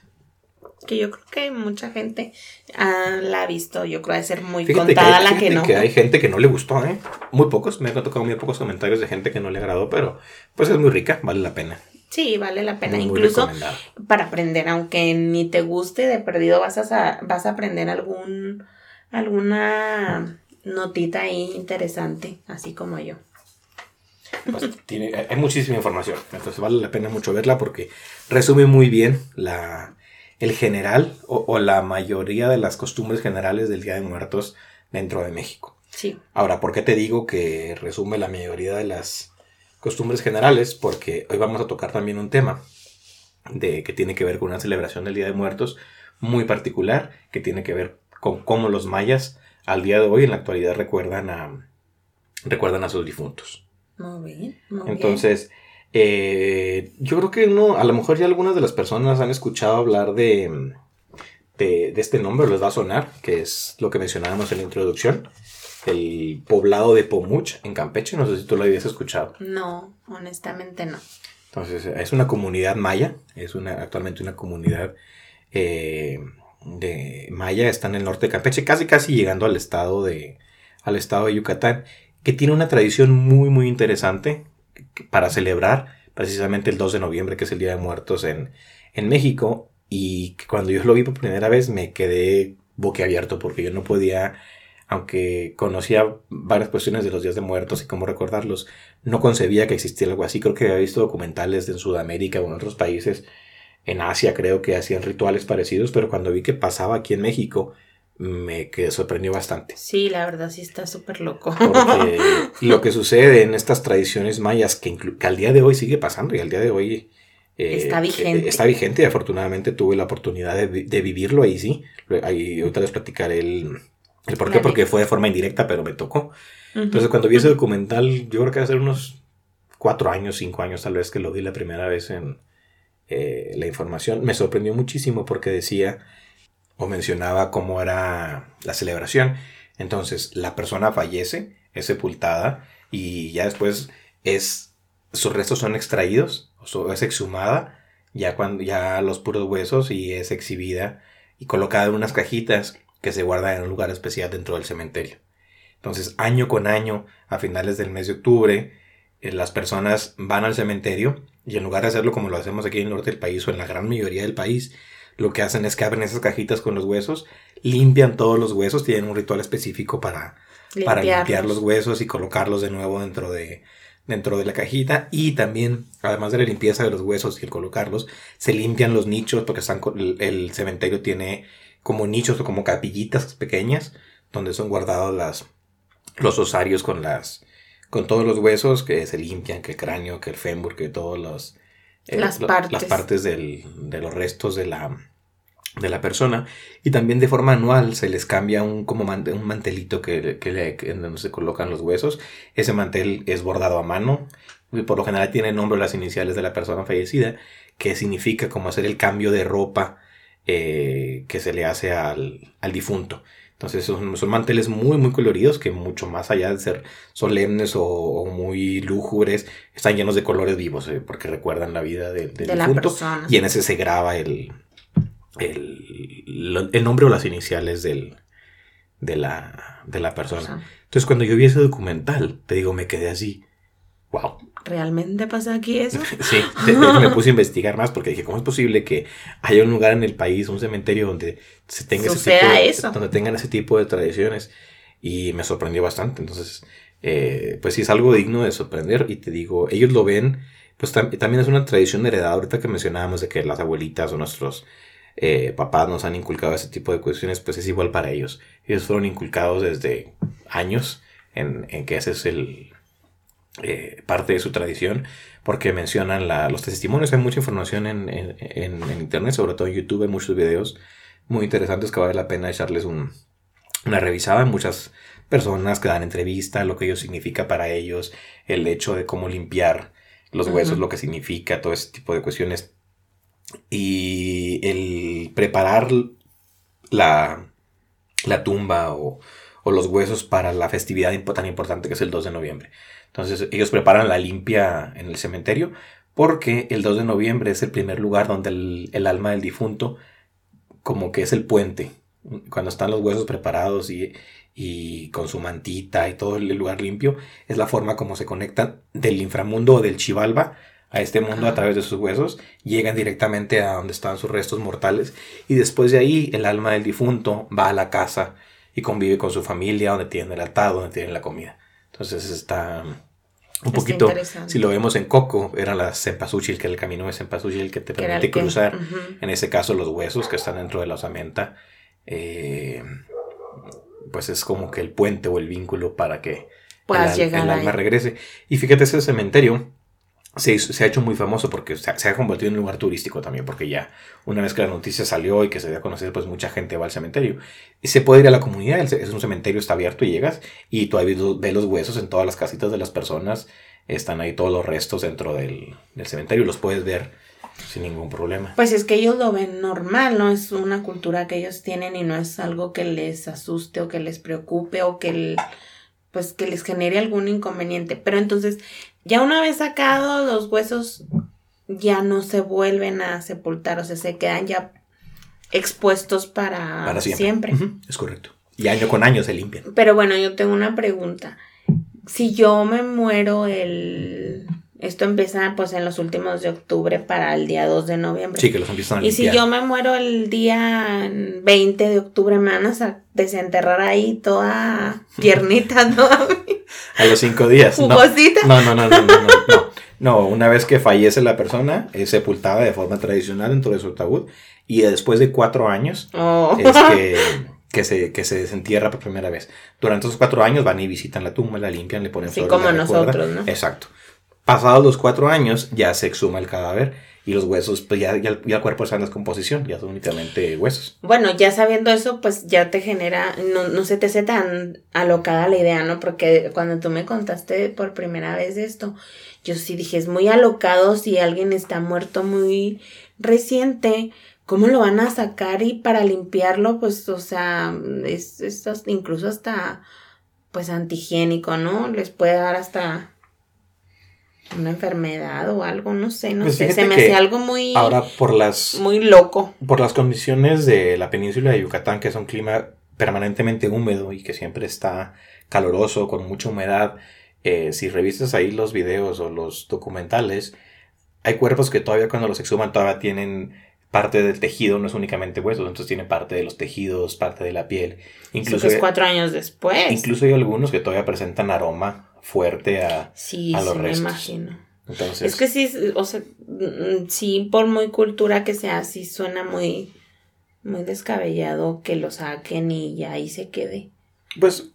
que yo creo que mucha gente ah, la ha visto. Yo creo que debe ser muy fíjate contada que hay, la que no. Que hay gente que no le gustó, ¿eh? Muy pocos, me han tocado muy pocos comentarios de gente que no le agradó, pero pues es muy rica, vale la pena. Sí, vale la pena, muy, incluso muy para aprender, aunque ni te guste, de perdido vas a, vas a aprender algún alguna notita ahí interesante, así como yo. Pues tiene, hay muchísima información, entonces vale la pena mucho verla porque resume muy bien la, el general o, o la mayoría de las costumbres generales del Día de Muertos dentro de México. Sí. Ahora, ¿por qué te digo que resume la mayoría de las costumbres generales? Porque hoy vamos a tocar también un tema de, que tiene que ver con una celebración del Día de Muertos muy particular, que tiene que ver con cómo los mayas al día de hoy en la actualidad recuerdan a, recuerdan a sus difuntos. Muy bien, muy Entonces, bien. Eh, yo creo que no, a lo mejor ya algunas de las personas han escuchado hablar de, de, de este nombre, les va a sonar, que es lo que mencionábamos en la introducción, el poblado de Pomuch en Campeche, no sé si tú lo habías escuchado. No, honestamente no. Entonces, es una comunidad maya, es una actualmente una comunidad eh, de maya, está en el norte de Campeche, casi casi llegando al estado de, al estado de Yucatán, que tiene una tradición muy, muy interesante para celebrar precisamente el dos de noviembre, que es el Día de Muertos en, en México. Y cuando yo lo vi por primera vez me quedé boquiabierto porque yo no podía, aunque conocía varias cuestiones de los Días de Muertos y cómo recordarlos, no concebía que existía algo así. Creo que había visto documentales en Sudamérica o en otros países, en Asia creo que hacían rituales parecidos, pero cuando vi que pasaba aquí en México... me que sorprendió bastante. Sí, la verdad sí está súper loco. Porque lo que sucede en estas tradiciones mayas que, inclu- que al día de hoy sigue pasando y al día de hoy eh, está vigente. Eh, está vigente y afortunadamente tuve la oportunidad de, vi- de vivirlo ahí sí. Ahí ahorita les platicaré el, el por qué, claro. Porque fue de forma indirecta, pero me tocó. Uh-huh. Entonces cuando vi ese documental, yo creo que hace unos cuatro años, cinco años tal vez que lo vi la primera vez en eh, la información, me sorprendió muchísimo porque decía... o mencionaba cómo era la celebración. Entonces, la persona fallece, es sepultada y ya después es, sus restos son extraídos, o es exhumada, ya, cuando, ya los puros huesos, y es exhibida y colocada en unas cajitas que se guardan en un lugar especial dentro del cementerio. Entonces, año con año, a finales del mes de octubre, eh, las personas van al cementerio y en lugar de hacerlo como lo hacemos aquí en el norte del país o en la gran mayoría del país, lo que hacen es que abren esas cajitas con los huesos, limpian todos los huesos, tienen un ritual específico para, para limpiar los huesos y colocarlos de nuevo dentro de, dentro de la cajita. Y también, además de la limpieza de los huesos y el colocarlos, se limpian los nichos porque están con, el, el cementerio tiene como nichos o como capillitas pequeñas donde son guardados las, los osarios con, las, con todos los huesos que se limpian, que el cráneo, que el fémur, que todos los... Eh, las partes, las partes del, de los restos de la, de la persona. Y también de forma anual se les cambia un, como man, un mantelito que, que le, en donde se colocan los huesos. Ese mantel es bordado a mano y por lo general tiene el nombre o las iniciales de la persona fallecida, que significa como hacer el cambio de ropa eh, que se le hace al, al difunto. Entonces son, son manteles muy muy coloridos que mucho más allá de ser solemnes o, o muy lúgubres, están llenos de colores vivos eh, porque recuerdan la vida del de, de difunto y en ese se graba el, el, el nombre o las iniciales del, de, la, de la persona. Entonces cuando yo vi ese documental, te digo, me quedé así, wow, ¿realmente pasa aquí eso? Sí, de, de, me puse a investigar más porque dije, ¿cómo es posible que haya un lugar en el país, un cementerio donde se tenga ese tipo de, eso. donde tengan ese tipo de tradiciones? Y me sorprendió bastante. Entonces, eh, pues sí es algo digno de sorprender. Y te digo, ellos lo ven, pues tam- también es una tradición heredada. Ahorita que mencionábamos de que las abuelitas o nuestros eh, papás nos han inculcado ese tipo de cuestiones, pues es igual para ellos. Ellos fueron inculcados desde años en, en que ese es el... Eh, parte de su tradición, porque mencionan la, los testimonios. Hay mucha información en, en, en, en internet, sobre todo en YouTube, hay muchos videos muy interesantes que vale la pena echarles un, una revisada. Muchas personas que dan entrevista, lo que ello significa para ellos, el hecho de cómo limpiar los huesos, uh-huh. lo que significa, todo ese tipo de cuestiones, y el preparar la, la tumba o, o los huesos para la festividad tan importante que es el dos de noviembre. Entonces ellos preparan la limpia en el cementerio porque el dos de noviembre es el primer lugar donde el, el alma del difunto como que es el puente. Cuando están los huesos preparados y, y con su mantita y todo el lugar limpio, es la forma como se conectan del inframundo o del Xibalba a este mundo a través de sus huesos. Llegan directamente a donde están sus restos mortales y después de ahí el alma del difunto va a la casa y convive con su familia, donde tienen el atado, donde tienen la comida. Entonces está un poquito, está si lo vemos en Coco, eran las cempasúchil, que el camino de cempasúchil que te permite que cruzar, uh-huh. en ese caso los huesos que están dentro de la osamenta, eh, pues es como que el puente o el vínculo para que Puedas el, llegar el alma ahí. regrese. Y fíjate, ese cementerio se, hizo, se ha hecho muy famoso porque se ha, se ha convertido en un lugar turístico también, porque ya una vez que la noticia salió y que se dio a conocer, pues mucha gente va al cementerio. Y se puede ir a la comunidad, es un cementerio, está abierto y llegas y todavía ves los huesos en todas las casitas de las personas, están ahí todos los restos dentro del, del cementerio, los puedes ver sin ningún problema. Pues es que ellos lo ven normal, no es una cultura que ellos tienen y no es algo que les asuste o que les preocupe o que, el, pues, que les genere algún inconveniente. Pero entonces... ya una vez sacados los huesos, ya no se vuelven a sepultar, o sea, se quedan ya expuestos para, para siempre. siempre. Uh-huh. Es correcto. Y año con año se limpian. Pero bueno, yo tengo una pregunta. Si yo me muero el... esto empieza pues en los últimos de octubre para el día dos de noviembre. Sí, que los empiezan a limpiar. Y si yo me muero el día veinte de octubre, me van a desenterrar ahí toda tiernita, toda... A los cinco días. ¿Jugosita? No, no, no, no, no, no, no. No, una vez que fallece la persona, es sepultada de forma tradicional dentro de su ataúd. Y después de cuatro años oh. es que, que, se, que se desentierra por primera vez. Durante esos cuatro años van y visitan la tumba, la limpian, le ponen flores. Sí, como nosotros, ¿no? Exacto. Pasados los cuatro años, ya se exhuma el cadáver y los huesos, pues ya, ya, ya el cuerpo está en descomposición, ya son únicamente huesos. Bueno, ya sabiendo eso, pues ya te genera, no, no se te hace tan alocada la idea, ¿no? Porque cuando tú me contaste por primera vez esto, yo sí dije, es muy alocado si alguien está muerto muy reciente, ¿cómo lo van a sacar? Y para limpiarlo, pues, o sea, es, es hasta, incluso hasta, pues, antihigiénico, ¿no? Les puede dar hasta... una enfermedad o algo, no sé, no pues sé, se me hace algo muy, ahora por las, muy loco. Por las condiciones de la península de Yucatán, que es un clima permanentemente húmedo y que siempre está caloroso, con mucha humedad, eh, si revisas ahí los videos o los documentales, hay cuerpos que todavía cuando los exhuman todavía tienen parte del tejido, no es únicamente huesos, entonces tienen parte de los tejidos, parte de la piel. Incluso sí, hay, cuatro años después. Incluso hay algunos que todavía presentan aroma fuerte a, sí, a los sí, restos. Me imagino. Entonces, es que sí, o sea, sí, por muy cultura que sea, sí suena muy, muy descabellado que lo saquen y ya ahí se quede. Pues,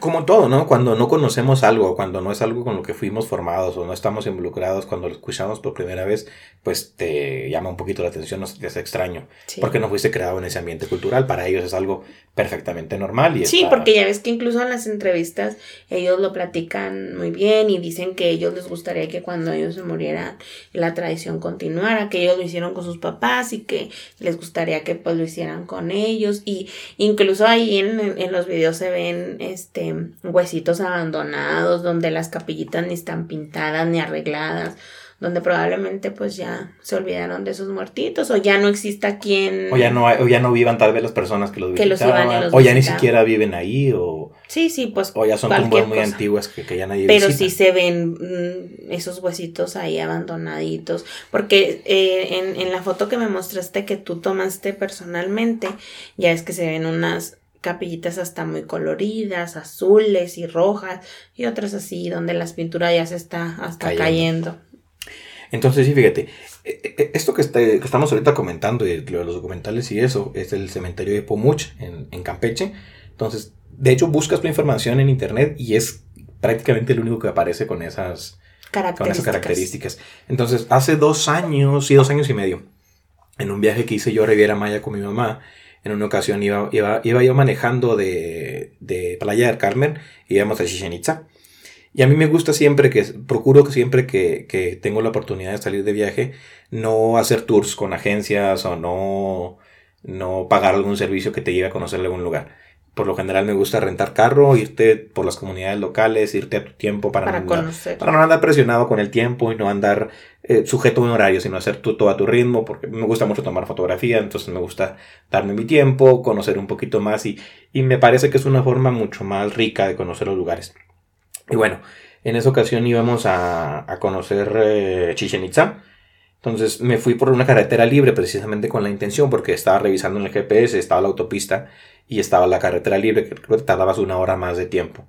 como todo, ¿no? Cuando no conocemos algo, cuando no es algo con lo que fuimos formados o no estamos involucrados, cuando lo escuchamos por primera vez, pues te llama un poquito la atención, te hace extraño. Sí. Porque no fuiste creado en ese ambiente cultural, para ellos es algo perfectamente normal. Y sí, está... porque ya ves que incluso en las entrevistas ellos lo platican muy bien y dicen que a ellos les gustaría que cuando ellos se murieran la tradición continuara, que ellos lo hicieron con sus papás y que les gustaría que pues lo hicieran con ellos. Y incluso ahí en, en los videos se ven... Este, huesitos abandonados donde las capillitas ni están pintadas ni arregladas, donde probablemente pues ya se olvidaron de sus muertitos, o ya no exista quien... O ya no, hay, o ya no vivan tal vez las personas que los que visitaban, los iban los o ya visitaban. Ni siquiera viven ahí, o... Sí, sí, pues... O ya son tumbas muy cosa. antiguas que, que ya nadie Pero visita. Pero sí se ven mmm, esos huesitos ahí abandonaditos, porque eh, en, en la foto que me mostraste que tú tomaste personalmente, ya es que se ven unas... capillitas hasta muy coloridas, azules y rojas, y otras así, donde las pinturas ya se está hasta cayendo. cayendo. Entonces, sí, fíjate, esto que, está, que estamos ahorita comentando, y lo de los documentales y eso, es el cementerio de Pomuch, en, en Campeche. Entonces, de hecho, buscas la información en internet y es prácticamente el único que aparece con esas características. Con esas características. Entonces, hace dos años, sí, dos años y medio, en un viaje que hice yo a Riviera Maya con mi mamá, en una ocasión iba, iba, iba yo manejando de, de Playa del Carmen y íbamos a Chichen Itza. Y a mí me gusta siempre que, procuro que siempre que, que tengo la oportunidad de salir de viaje, no hacer tours con agencias o no, no pagar algún servicio que te lleve a conocer algún lugar. Por lo general me gusta rentar carro, irte por las comunidades locales, irte a tu tiempo para, para, no, andar, para no andar presionado con el tiempo y no andar eh, sujeto a un horario, sino hacer tú todo a tu ritmo, porque me gusta mucho tomar fotografía, entonces me gusta darme mi tiempo, conocer un poquito más y, y me parece que es una forma mucho más rica de conocer los lugares. Y bueno, en esa ocasión íbamos a, a conocer eh, Chichen Itza. Entonces me fui por una carretera libre precisamente con la intención, porque estaba revisando en el G P S, estaba la autopista y estaba la carretera libre, que creo que tardabas una hora más de tiempo.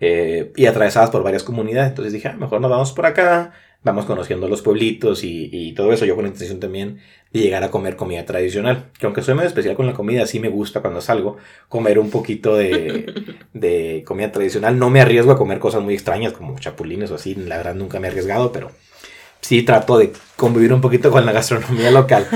Eh, y atravesabas por varias comunidades, entonces dije, ah, mejor nos vamos por acá, vamos conociendo los pueblitos y, y todo eso. Yo con la intención también de llegar a comer comida tradicional, que aunque soy medio especial con la comida, sí me gusta cuando salgo comer un poquito de, de comida tradicional. No me arriesgo a comer cosas muy extrañas como chapulines o así, la verdad nunca me he arriesgado, pero... sí, trato de convivir un poquito con la gastronomía local.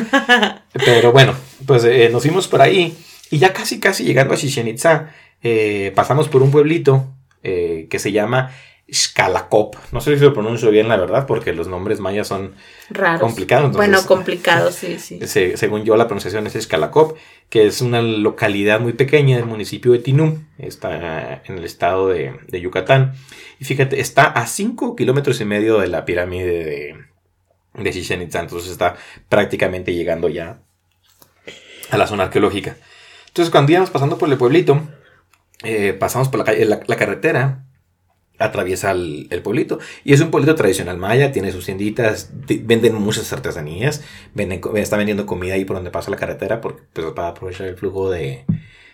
Pero bueno, pues eh, nos fuimos por ahí. Y ya casi casi llegando a Chichen Itza, eh, pasamos por un pueblito eh, que se llama Xcalacoop. No sé si lo pronuncio bien, la verdad, porque los nombres mayas son raros, complicados. Entonces, bueno, complicados, sí, sí. Se, según yo, la pronunciación es Xcalacoop, que es una localidad muy pequeña del municipio de Tinú. Está en el estado de, de Yucatán. Y fíjate, está a cinco kilómetros y medio de la pirámide de, de Chichen Itza. Entonces está prácticamente llegando ya a la zona arqueológica. Entonces, cuando íbamos pasando por el pueblito, eh, pasamos por la, calle, la, la carretera, atraviesa el, el pueblito, y es un pueblito tradicional maya, tiene sus tienditas, t- venden muchas artesanías, venden, está vendiendo comida ahí por donde pasa la carretera, porque, pues, para aprovechar el flujo de,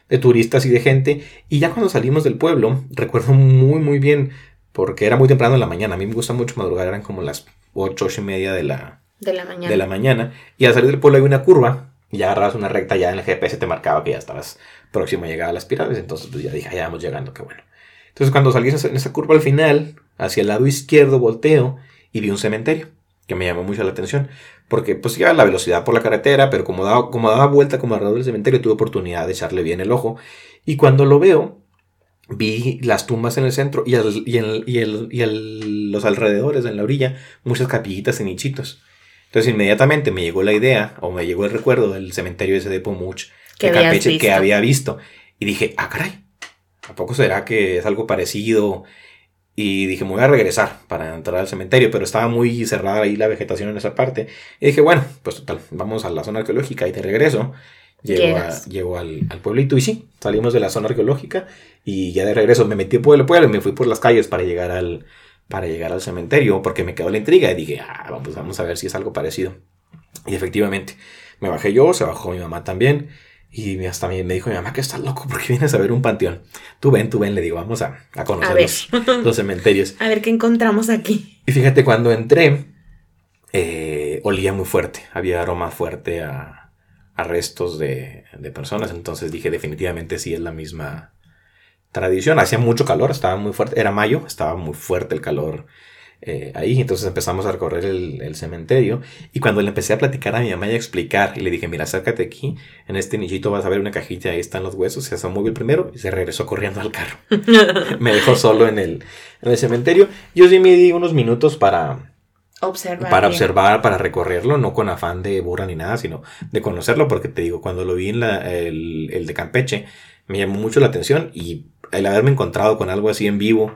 de turistas y de gente. Y ya cuando salimos del pueblo, recuerdo muy muy bien, porque era muy temprano en la mañana, a mí me gusta mucho madrugar, eran como las ocho, ocho y media de la, de la mañana, de la mañana y al salir del pueblo hay una curva, y ya agarrabas una recta, ya en el G P S te marcaba que ya estabas próximo a llegar a las pirámides, entonces pues ya dije, ya vamos llegando, qué bueno. Entonces cuando salí en esa curva al final, hacia el lado izquierdo volteo y vi un cementerio, que me llamó mucho la atención, porque pues iba a la velocidad por la carretera, pero como daba, como daba vuelta como alrededor del cementerio, tuve oportunidad de echarle bien el ojo, y cuando lo veo, vi las tumbas en el centro y, al, y, el, y, el, y el, los alrededores, en la orilla, muchas capillitas en nichitos. Entonces inmediatamente me llegó la idea, o me llegó el recuerdo del cementerio ese de Pomuch, de Campeche, que había visto, y dije, ah, caray, ¿a poco será que es algo parecido? Y dije, me voy a regresar para entrar al cementerio, pero estaba muy cerrada ahí la vegetación en esa parte. Y dije, bueno, pues total, vamos a la zona arqueológica y de regreso llego, a, llego al, al pueblito. Y sí, salimos de la zona arqueológica y ya de regreso me metí por el pueblo y me fui por las calles para llegar al, para llegar al cementerio, porque me quedó la intriga y dije, ah, pues vamos a ver si es algo parecido. Y efectivamente, me bajé yo, se bajó mi mamá también. Y hasta me dijo mi mamá que está loco porque vienes a ver un panteón. Tú ven, tú ven, le digo, vamos a, a conocer a los, los cementerios. A ver qué encontramos aquí. Y fíjate, cuando entré, eh, olía muy fuerte. Había aroma fuerte a, a restos de, de personas. Entonces dije, definitivamente sí es la misma tradición. Hacía mucho calor, estaba muy fuerte. Era mayo, estaba muy fuerte el calor eh, ahí. Entonces empezamos a recorrer el, el cementerio. Y cuando le empecé a platicar a mi mamá y a explicar, y le dije, mira, acércate aquí, en este nichito vas a ver una cajita, ahí están los huesos. Se asomó el primero y se regresó corriendo al carro. Me dejó solo en el, en el cementerio. Yo sí me di unos minutos para observar, para, observar, para recorrerlo, no con afán de burla ni nada, sino de conocerlo, porque te digo, cuando lo vi en la, el, el de Campeche, me llamó mucho la atención, y el haberme encontrado con algo así en vivo,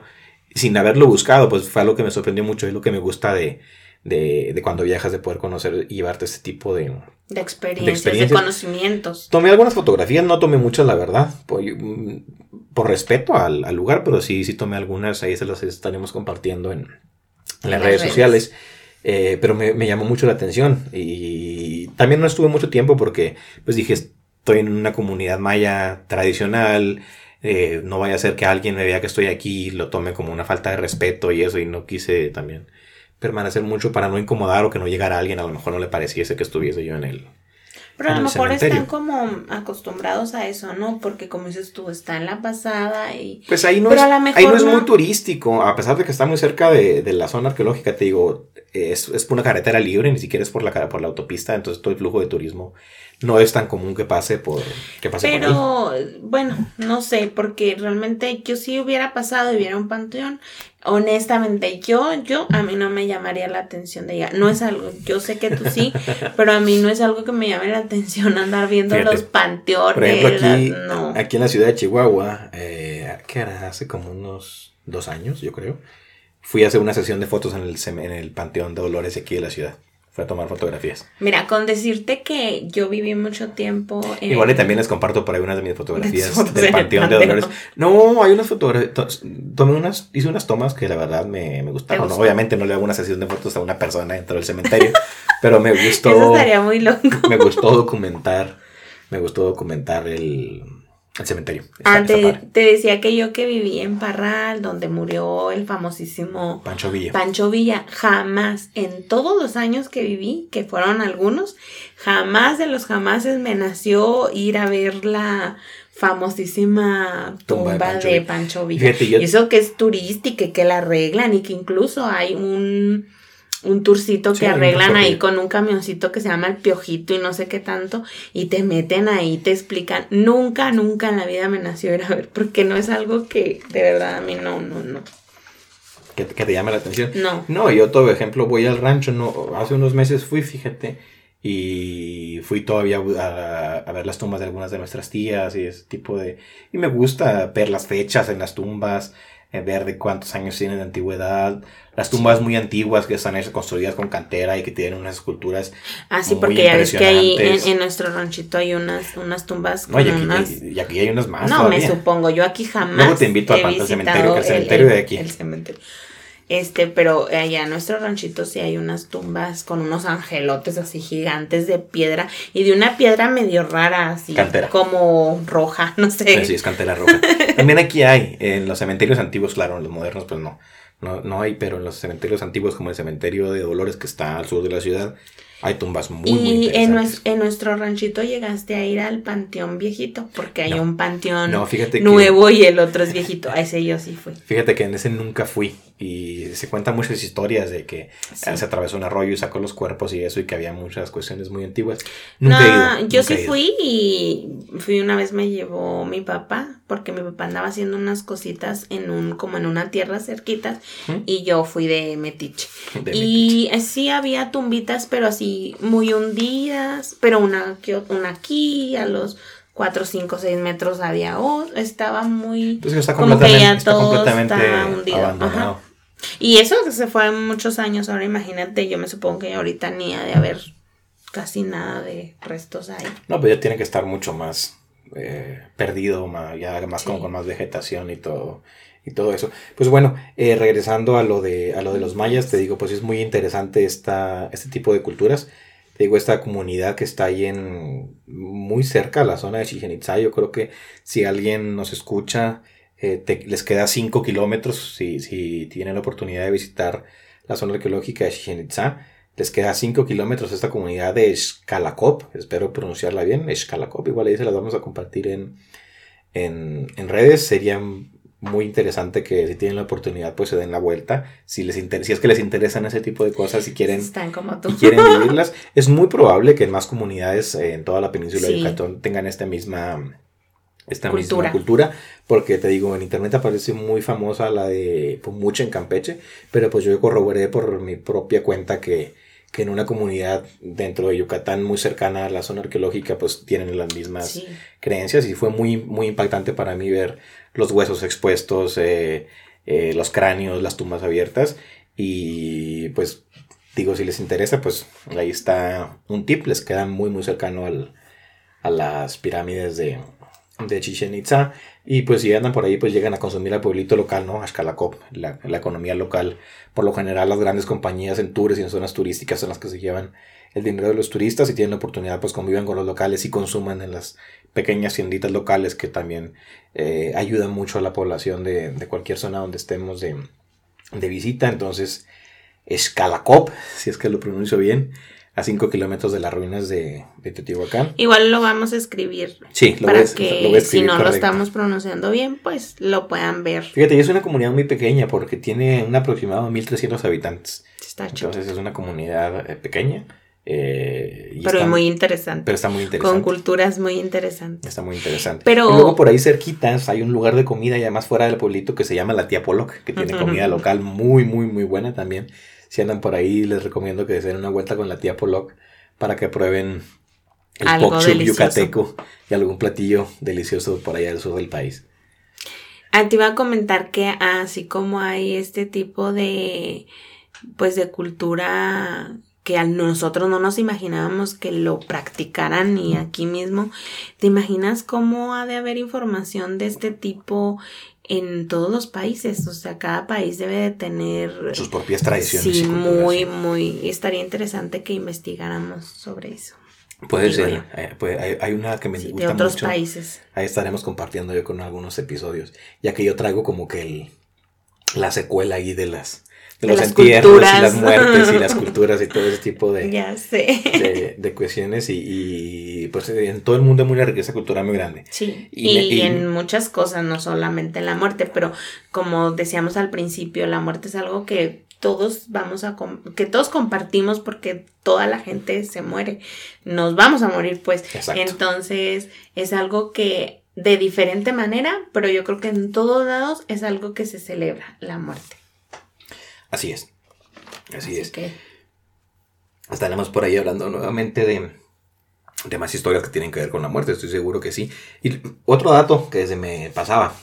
sin haberlo buscado, pues fue algo que me sorprendió mucho. Es lo que me gusta de, de, de cuando viajas, de poder conocer y llevarte este tipo de... De experiencias, de experiencias, de conocimientos. Tomé algunas fotografías, no tomé muchas, la verdad, por, por respeto al, al lugar, pero sí, sí tomé algunas, ahí se las estaremos compartiendo en, en las, las redes, redes sociales. Eh, pero me, me llamó mucho la atención y también no estuve mucho tiempo porque, pues dije, estoy en una comunidad maya tradicional, eh, no vaya a ser que alguien me vea que estoy aquí y lo tome como una falta de respeto y eso, y no quise también... permanecer mucho para no incomodar o que no llegara alguien, a lo mejor no le pareciese que estuviese yo en él. Pero a lo mejor están como acostumbrados a eso, ¿no? Porque como dices tú, está en la pasada y... Pues ahí no, es, ahí no es muy turístico, a pesar de que está muy cerca de, de la zona arqueológica, te digo, es, es por una carretera libre, ni siquiera es por la, por la autopista, entonces todo el flujo de turismo no es tan común que pase por, que pase por ahí. Pero, bueno, no sé, porque realmente yo si hubiera pasado y hubiera un panteón... Honestamente, yo, yo, a mí no me llamaría la atención de ella. No es algo, yo sé que tú sí, pero a mí no es algo que me llame la atención andar viendo, fíjate, los panteones. Por ejemplo, aquí, las, no. aquí en la ciudad de Chihuahua, eh, ¿qué era? Hace como unos dos años, yo creo, fui a hacer una sesión de fotos en el, en el Panteón de Dolores aquí de la ciudad. Fue a tomar fotografías. Mira, con decirte que yo viví mucho tiempo... En... Igual y también les comparto por ahí unas de mis fotografías de del Panteón de Dolores. No, hay unas fotografías... Tomé unas... Hice unas tomas que la verdad me, me gustaron. No, obviamente no le hago una sesión de fotos a una persona dentro del cementerio. Pero me gustó... Eso estaría muy loco. Me gustó documentar... Me gustó documentar el... El cementerio. Está, ah, te, te decía que yo que viví en Parral, donde murió el famosísimo... Pancho Villa. Pancho Villa. Jamás, en todos los años que viví, que fueron algunos, jamás de los jamases me nació ir a ver la famosísima tumba, tumba de Pancho, de Pancho Villa. Fíjate, yo... Y eso que es turística y que la arreglan y que incluso hay un... un tourcito que sí, arreglan ahí con un camioncito que se llama El Piojito y no sé qué tanto, y te meten ahí, te explican. Nunca, nunca en la vida me nació ir a ver, porque no es algo que de verdad a mí no, no, no. Que, que te llame la atención. No. No, yo, por ejemplo, voy al rancho, no, hace unos meses fui, fíjate, y fui todavía a, a ver las tumbas de algunas de nuestras tías y ese tipo de... Y me gusta ver las fechas en las tumbas, ver de cuántos años tienen de antigüedad, las tumbas muy antiguas que están construidas con cantera y que tienen unas esculturas ah, sí, muy porque ya ves que ahí en, en nuestro ranchito hay unas, unas tumbas con no, y, aquí, unas... y aquí hay unas más no, todavía. Me supongo, yo aquí jamás luego te invito a parte del cementerio, que el cementerio el, el, de aquí el cementerio. Este, pero allá en nuestro ranchito sí hay unas tumbas con unos angelotes así gigantes de piedra y de una piedra medio rara, así cantera, como roja, no sé. Sí, es cantera roja. También aquí hay, en los cementerios antiguos, claro, en los modernos pues no, no, no hay, pero en los cementerios antiguos como el cementerio de Dolores que está al sur de la ciudad, hay tumbas muy, y muy interesantes. Y en, en nuestro ranchito llegaste a ir al panteón viejito, porque hay no, un panteón no, nuevo que, y el otro es viejito. A ese yo sí fui. Fíjate que en ese nunca fui. Y se cuentan muchas historias de que sí, se atravesó un arroyo y sacó los cuerpos y eso, y que había muchas cuestiones muy antiguas. Nunca no, he ido, yo nunca sí he ido. fui y fui una vez, me llevó mi papá, porque mi papá andaba haciendo unas cositas en un, como en una tierra cerquitas, ¿Mm? y yo fui de metiche. De y metiche. Sí había tumbitas, pero así muy hundidas, pero una, una aquí, a los cuatro, cinco, seis metros había otra, estaba muy... Entonces está completamente, como que ya todo está completamente está hundido. Abandonado. Ajá. Y eso que se fue muchos años, ahora imagínate, yo me supongo que ahorita ni ha de haber casi nada de restos ahí. No, pues ya tiene que estar mucho más eh, perdido, más, ya más sí, como con más vegetación y todo y todo eso. Pues bueno, eh, regresando a lo de a lo de los mayas, te digo, pues es muy interesante esta este tipo de culturas. Te digo, esta comunidad que está ahí en muy cerca a la zona de Chichen Itza, yo creo que si alguien nos escucha... Eh, te, les queda cinco kilómetros si, si tienen la oportunidad de visitar la zona arqueológica de Chichen Itza. Les queda cinco kilómetros esta comunidad de Xcalacoop, espero pronunciarla bien, Xcalacoop, igual ahí se las vamos a compartir en, en, en redes. Sería muy interesante que si tienen la oportunidad pues se den la vuelta, si, les inter- si es que les interesan ese tipo de cosas, si quieren, están como tú, y quieren vivirlas. Es muy probable que en más comunidades eh, en toda la península sí, de Yucatán tengan esta misma... Esta cultura. misma cultura, porque te digo, en internet aparece muy famosa la de Pomuch en Campeche, pero pues yo corroboré por mi propia cuenta que, que en una comunidad dentro de Yucatán muy cercana a la zona arqueológica pues tienen las mismas sí, creencias, y fue muy, muy impactante para mí ver los huesos expuestos, eh, eh, los cráneos, las tumbas abiertas, y pues Digo, si les interesa, pues ahí está un tip. Les queda muy, muy cercano al, a las pirámides de, de Chichen Itza. Y pues si andan por ahí, pues llegan a consumir al pueblito local, ¿no? A Xcalacoop, la, la economía local. Por lo general, las grandes compañías en tours y en zonas turísticas son las que se llevan el dinero de los turistas. Y tienen la oportunidad, pues convivan con los locales y consuman en las pequeñas tienditas locales que también eh, ayudan mucho a la población de, de cualquier zona donde estemos de, de visita. Entonces, Xcalacoop, si es que lo pronuncio bien, a cinco kilómetros de las ruinas de, de Teotihuacán. Igual lo vamos a escribir. Sí, lo para ves, que lo ves si no correcto. Lo estamos pronunciando bien, pues lo puedan ver. Fíjate, es una comunidad muy pequeña porque tiene un aproximado de mil trescientos habitantes. Está chido. Entonces es una comunidad pequeña. Eh, y pero está, muy interesante. Pero está muy interesante. Con culturas muy interesantes. Está muy interesante. Pero y luego por ahí cerquitas hay un lugar de comida y además fuera del pueblito que se llama la Tía Poloc, que tiene uh-huh. comida local muy, muy, muy buena también. Si andan por ahí, les recomiendo que se den una vuelta con la Tía Poloc para que prueben el pok chuc yucateco y algún platillo delicioso por allá del sur del país. Ah, te iba a comentar que así como hay este tipo de, pues, de cultura que a nosotros no nos imaginábamos que lo practicaran ni aquí mismo, ¿te imaginas cómo ha de haber información de este tipo en todos los países? O sea, cada país debe de tener sus propias tradiciones. Sí, muy, muy. Estaría interesante que investigáramos sobre eso. Puede ser. Bueno. Eh, pues hay, hay una que me sí, gusta mucho. De otros mucho. Países. Ahí estaremos compartiendo yo con algunos episodios, ya que yo traigo como que el, la secuela ahí de las de, de los las entierros culturas. Y las muertes y las culturas y todo ese tipo de, ya sé. de, de cuestiones y, y pues en todo el mundo hay una riqueza cultural muy grande. Sí, y, y, y en muchas cosas, no solamente en la muerte, pero como decíamos al principio, la muerte es algo que todos vamos a, com- que todos compartimos porque toda la gente se muere, nos vamos a morir pues. Exacto. Entonces es algo que de diferente manera, pero yo creo que en todos lados es algo que se celebra, la muerte. Así es, así, así es. Que estaremos por ahí hablando nuevamente de, de más historias que tienen que ver con la muerte, estoy seguro que sí. Y otro dato que se me pasaba,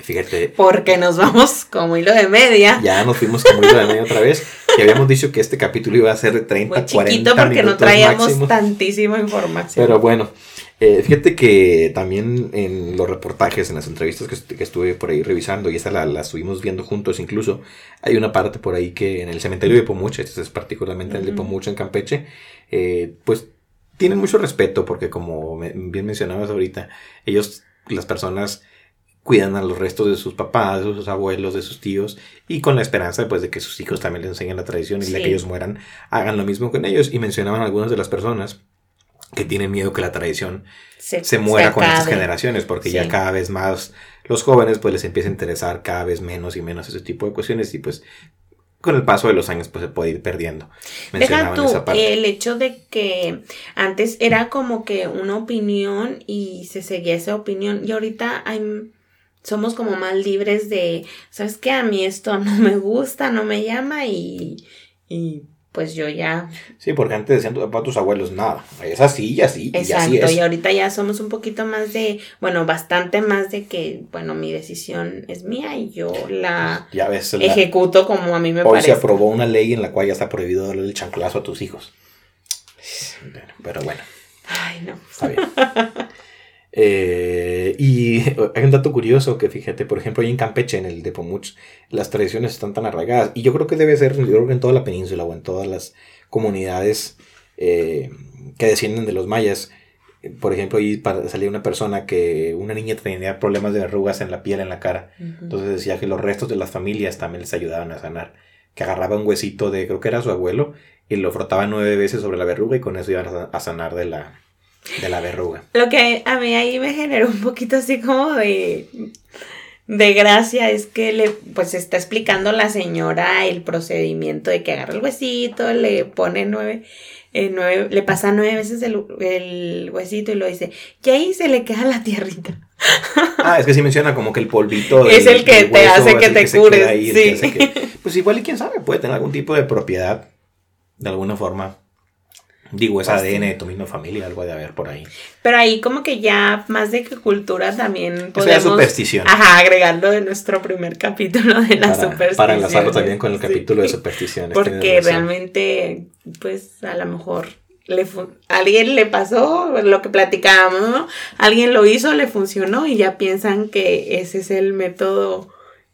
fíjate. Porque nos vamos como hilo de media. Ya nos fuimos como hilo de media otra vez. Y habíamos dicho que este capítulo iba a ser de treinta, cuarenta minutos máximo. Muy chiquito porque no traíamos máximo. Tantísima información. Pero bueno, eh, fíjate que también en los reportajes, en las entrevistas que, que estuve por ahí revisando, y esta la, la estuvimos viendo juntos incluso, hay una parte por ahí que en el cementerio de Pomuch, este es particularmente uh-huh. el de Pomuch en Campeche, eh, pues tienen mucho respeto porque como me, bien mencionabas ahorita, ellos, las personas cuidan a los restos de sus papás, de sus abuelos, de sus tíos, y con la esperanza pues de que sus hijos también les enseñen la tradición y sí. de que ellos mueran, hagan lo mismo con ellos. Y mencionaban algunas de las personas que tienen miedo que la tradición se, se muera se con estas generaciones, porque sí. ya cada vez más los jóvenes pues les empieza a interesar cada vez menos y menos ese tipo de cuestiones, y pues con el paso de los años pues se puede ir perdiendo. Deja tú esa parte. El hecho de que antes era como que una opinión y se seguía esa opinión, y ahorita hay... Somos como más libres de, ¿sabes qué? A mí esto no me gusta, no me llama y, y pues yo ya... Sí, porque antes decían para tus abuelos, nada, es así y así y así es. Exacto, y ahorita ya somos un poquito más de, bueno, bastante más de que, bueno, mi decisión es mía y yo la ya ves, ejecuto la... como a mí me Hoy parece. Hoy se aprobó una ley en la cual ya está prohibido darle el chanclazo a tus hijos. Bueno, pero bueno. Ay, no. Está bien. Eh, y hay un dato curioso que fíjate, por ejemplo, ahí en Campeche, en el de Pomuch, las tradiciones están tan arraigadas, y yo creo que debe ser, yo creo que en toda la península o en todas las comunidades eh, que descienden de los mayas. Por ejemplo, ahí salía una persona que, una niña tenía problemas de arrugas en la piel, en la cara, uh-huh. entonces decía que los restos de las familias también les ayudaban a sanar, que agarraba un huesito de, creo que era su abuelo, y lo frotaba nueve veces sobre la verruga y con eso iban a sanar de la... de la verruga. Lo que a mí ahí me generó un poquito así como de de gracia es que le pues está explicando la señora el procedimiento de que agarra el huesito, le pone nueve, eh, nueve le pasa nueve veces el, el huesito y lo dice, y ahí se le queda la tierrita. Ah, es que sí menciona como que el polvito del, es el que del hueso, te hace que te cures. Ahí, sí. que que, pues igual y quién sabe, puede tener algún tipo de propiedad de alguna forma. Digo, es A D N de tu misma familia, algo de haber por ahí. Pero ahí como que ya, más de que cultura, también podemos... Eso es superstición. Ajá, agregarlo de nuestro primer capítulo de la superstición. Para enlazarlo también con el capítulo sí. de supersticiones. Porque realmente, pues, a lo mejor... Le fun- alguien le pasó lo que platicábamos, ¿no? Alguien lo hizo, le funcionó y ya piensan que ese es el método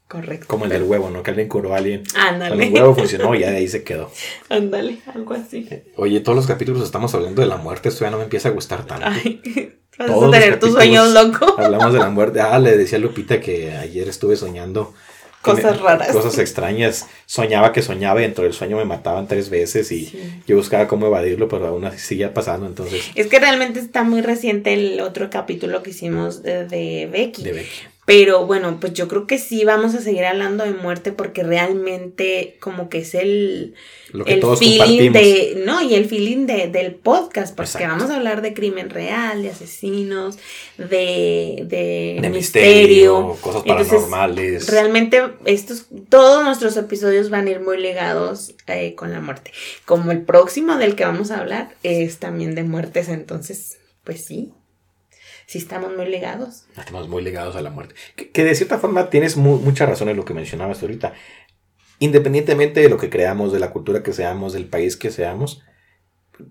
correcto. Como el del huevo, ¿no? Que alguien curó a alguien. Ándale. O sea, el huevo funcionó y ya de ahí se quedó. Ándale, algo así. Oye, todos los capítulos estamos hablando de la muerte, esto ya no me empieza a gustar tanto. Ay, vas todos a tener tus sueños locos. Hablamos de la muerte. Ah, le decía a Lupita que ayer estuve soñando... Cosas raras. Cosas extrañas. Soñaba que soñaba y dentro del sueño me mataban tres veces y sí. yo buscaba cómo evadirlo, pero aún así seguía pasando, entonces... Es que realmente está muy reciente el otro capítulo que hicimos de, de Becky. De Becky. Pero bueno, pues yo creo que sí vamos a seguir hablando de muerte porque realmente como que es el... Lo que el todos feeling de, no, y el feeling de, del podcast, porque Exacto. vamos a hablar de crimen real, de asesinos, de, de, de misterio, misterio, cosas paranormales. Entonces, realmente estos, todos nuestros episodios van a ir muy ligados eh, con la muerte. Como el próximo del que vamos a hablar es también de muertes, entonces, pues sí. Sí estamos muy ligados. Estamos muy ligados a la muerte. Que, que de cierta forma tienes mu- mucha razón en lo que mencionabas ahorita. Independientemente de lo que creamos, de la cultura que seamos, del país que seamos,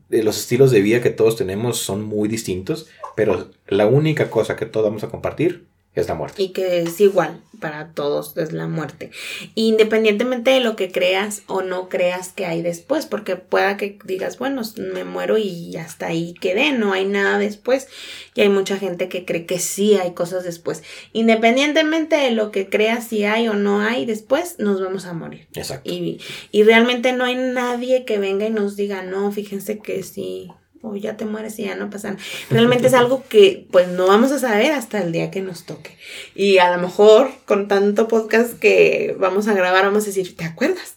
los estilos de vida que todos tenemos son muy distintos, pero la única cosa que todos vamos a compartir es la muerte. Y que es igual para todos, es la muerte. Independientemente de lo que creas o no creas que hay después, porque pueda que digas, bueno, me muero y hasta ahí quedé, no hay nada después. Y hay mucha gente que cree que sí hay cosas después. Independientemente de lo que creas, si hay o no hay después, nos vamos a morir. Exacto. Y, y realmente no hay nadie que venga y nos diga, no, fíjense que sí... o ya te mueres y ya no pasa nada. Realmente es algo que pues no vamos a saber hasta el día que nos toque. Y a lo mejor con tanto podcast que vamos a grabar vamos a decir, ¿te acuerdas?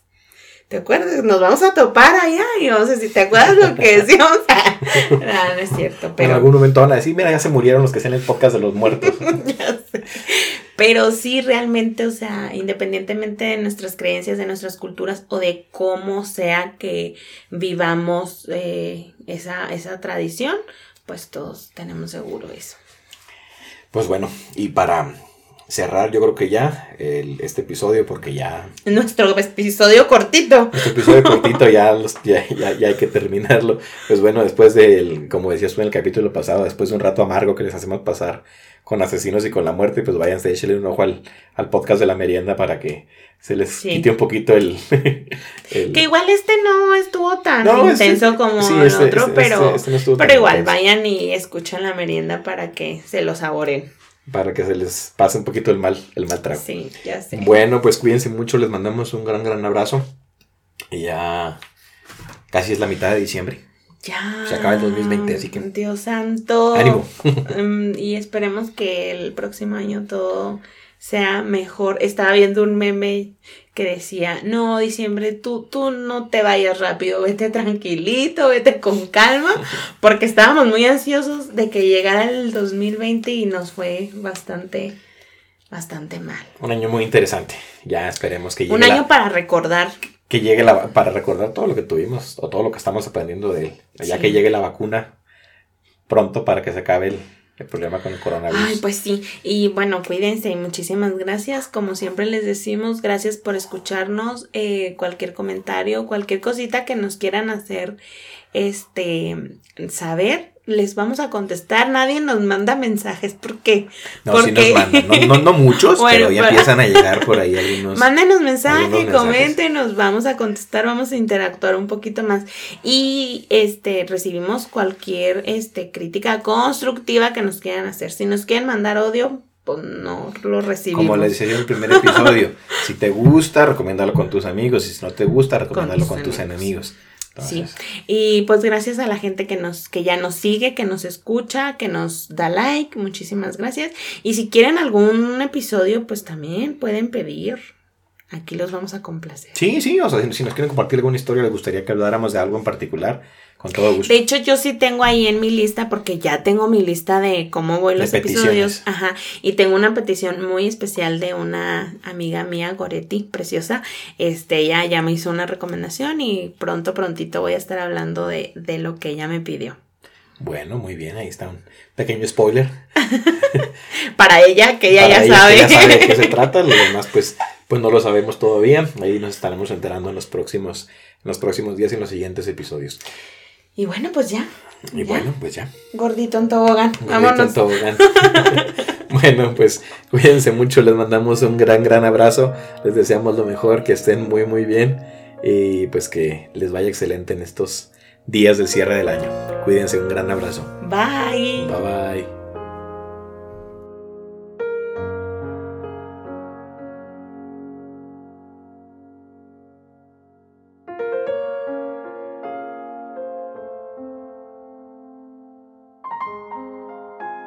¿Te acuerdas? Nos vamos a topar allá y vamos a decir, ¿te acuerdas lo que decíamos? No, no es cierto. Pero... En algún momento van a decir, mira, ya se murieron los que hacen el podcast de los muertos. Ya sé. Pero sí, realmente, o sea, independientemente de nuestras creencias, de nuestras culturas o de cómo sea que vivamos eh, esa, esa tradición, pues todos tenemos seguro eso. Pues bueno, y para cerrar, yo creo que ya el, este episodio, porque ya... Nuestro episodio cortito. Nuestro episodio cortito, ya, los, ya, ya, ya hay que terminarlo. Pues bueno, después del, como decías tú en el capítulo pasado, después de un rato amargo que les hacemos pasar... con asesinos y con la muerte, pues váyanse, échenle un ojo al, al podcast de la merienda para que se les sí. quite un poquito el, el... Que igual este no estuvo tan no, intenso este, como sí, el este, otro, este, pero, este, este no pero igual intenso. Vayan y escuchen la merienda para que se lo saboren. Para que se les pase un poquito el mal, el mal trago. Sí, ya sé. Bueno, pues cuídense mucho, les mandamos un gran, gran abrazo. Y ya casi es la mitad de diciembre. Ya. Se acaba el dos mil veinte, así que... Dios santo. Ánimo. um, y esperemos que el próximo año todo sea mejor. Estaba viendo un meme que decía, no, diciembre, tú, tú no te vayas rápido, vete tranquilito, vete con calma, porque estábamos muy ansiosos de que llegara el dos mil veinte y nos fue bastante... bastante mal. Un año muy interesante. Ya esperemos que llegue. Un año la, para recordar. Que llegue la, para recordar todo lo que tuvimos o todo lo que estamos aprendiendo de él. Ya sí. que llegue la vacuna pronto para que se acabe el, el problema con el coronavirus. Ay, pues sí. Y bueno, cuídense y muchísimas gracias. Como siempre les decimos, gracias por escucharnos. Eh, cualquier comentario, cualquier cosita que nos quieran hacer este saber. Les vamos a contestar, nadie nos manda mensajes, ¿por qué? No, porque... sí nos mandan, no, no, no muchos, bueno, pero ya para... empiezan a llegar por ahí algunos. Mándenos mensajes, coméntenos, vamos a contestar, vamos a interactuar un poquito más. Y este recibimos cualquier este crítica constructiva que nos quieran hacer. Si nos quieren mandar odio, pues no lo recibimos. Como les decía yo en el primer episodio, si te gusta, recomiéndalo con tus amigos, y si no te gusta, recomiéndalo con tus, con tus enemigos. enemigos. Entonces. Sí, y pues gracias a la gente que nos que ya nos sigue, que nos escucha, que nos da like, muchísimas gracias. Y si quieren algún episodio, pues también pueden pedir. Aquí los vamos a complacer. Sí, sí, o sea, si nos quieren compartir alguna historia, les gustaría que habláramos de algo en particular, con todo gusto. De hecho, yo sí tengo ahí en mi lista, porque ya tengo mi lista de cómo voy los episodios. Ajá. Y tengo una petición muy especial de una amiga mía, Goretti, preciosa. Este, ella ya me hizo una recomendación y pronto, prontito voy a estar hablando de, de lo que ella me pidió. Bueno, muy bien, ahí está un pequeño spoiler. Para ella, que ella Para ya ella, sabe. Que ella sabe de qué se trata, lo demás pues... Pues no lo sabemos todavía, ahí nos estaremos enterando en los próximos, en los próximos días y en los siguientes episodios. Y bueno, pues ya. Y ya. bueno, pues ya. Gordito en tobogán, vámonos. Gordito en tobogán. Bueno, pues cuídense mucho, les mandamos un gran, gran abrazo, les deseamos lo mejor, que estén muy, muy bien y pues que les vaya excelente en estos días del cierre del año. Cuídense, un gran abrazo. Bye. Bye, bye.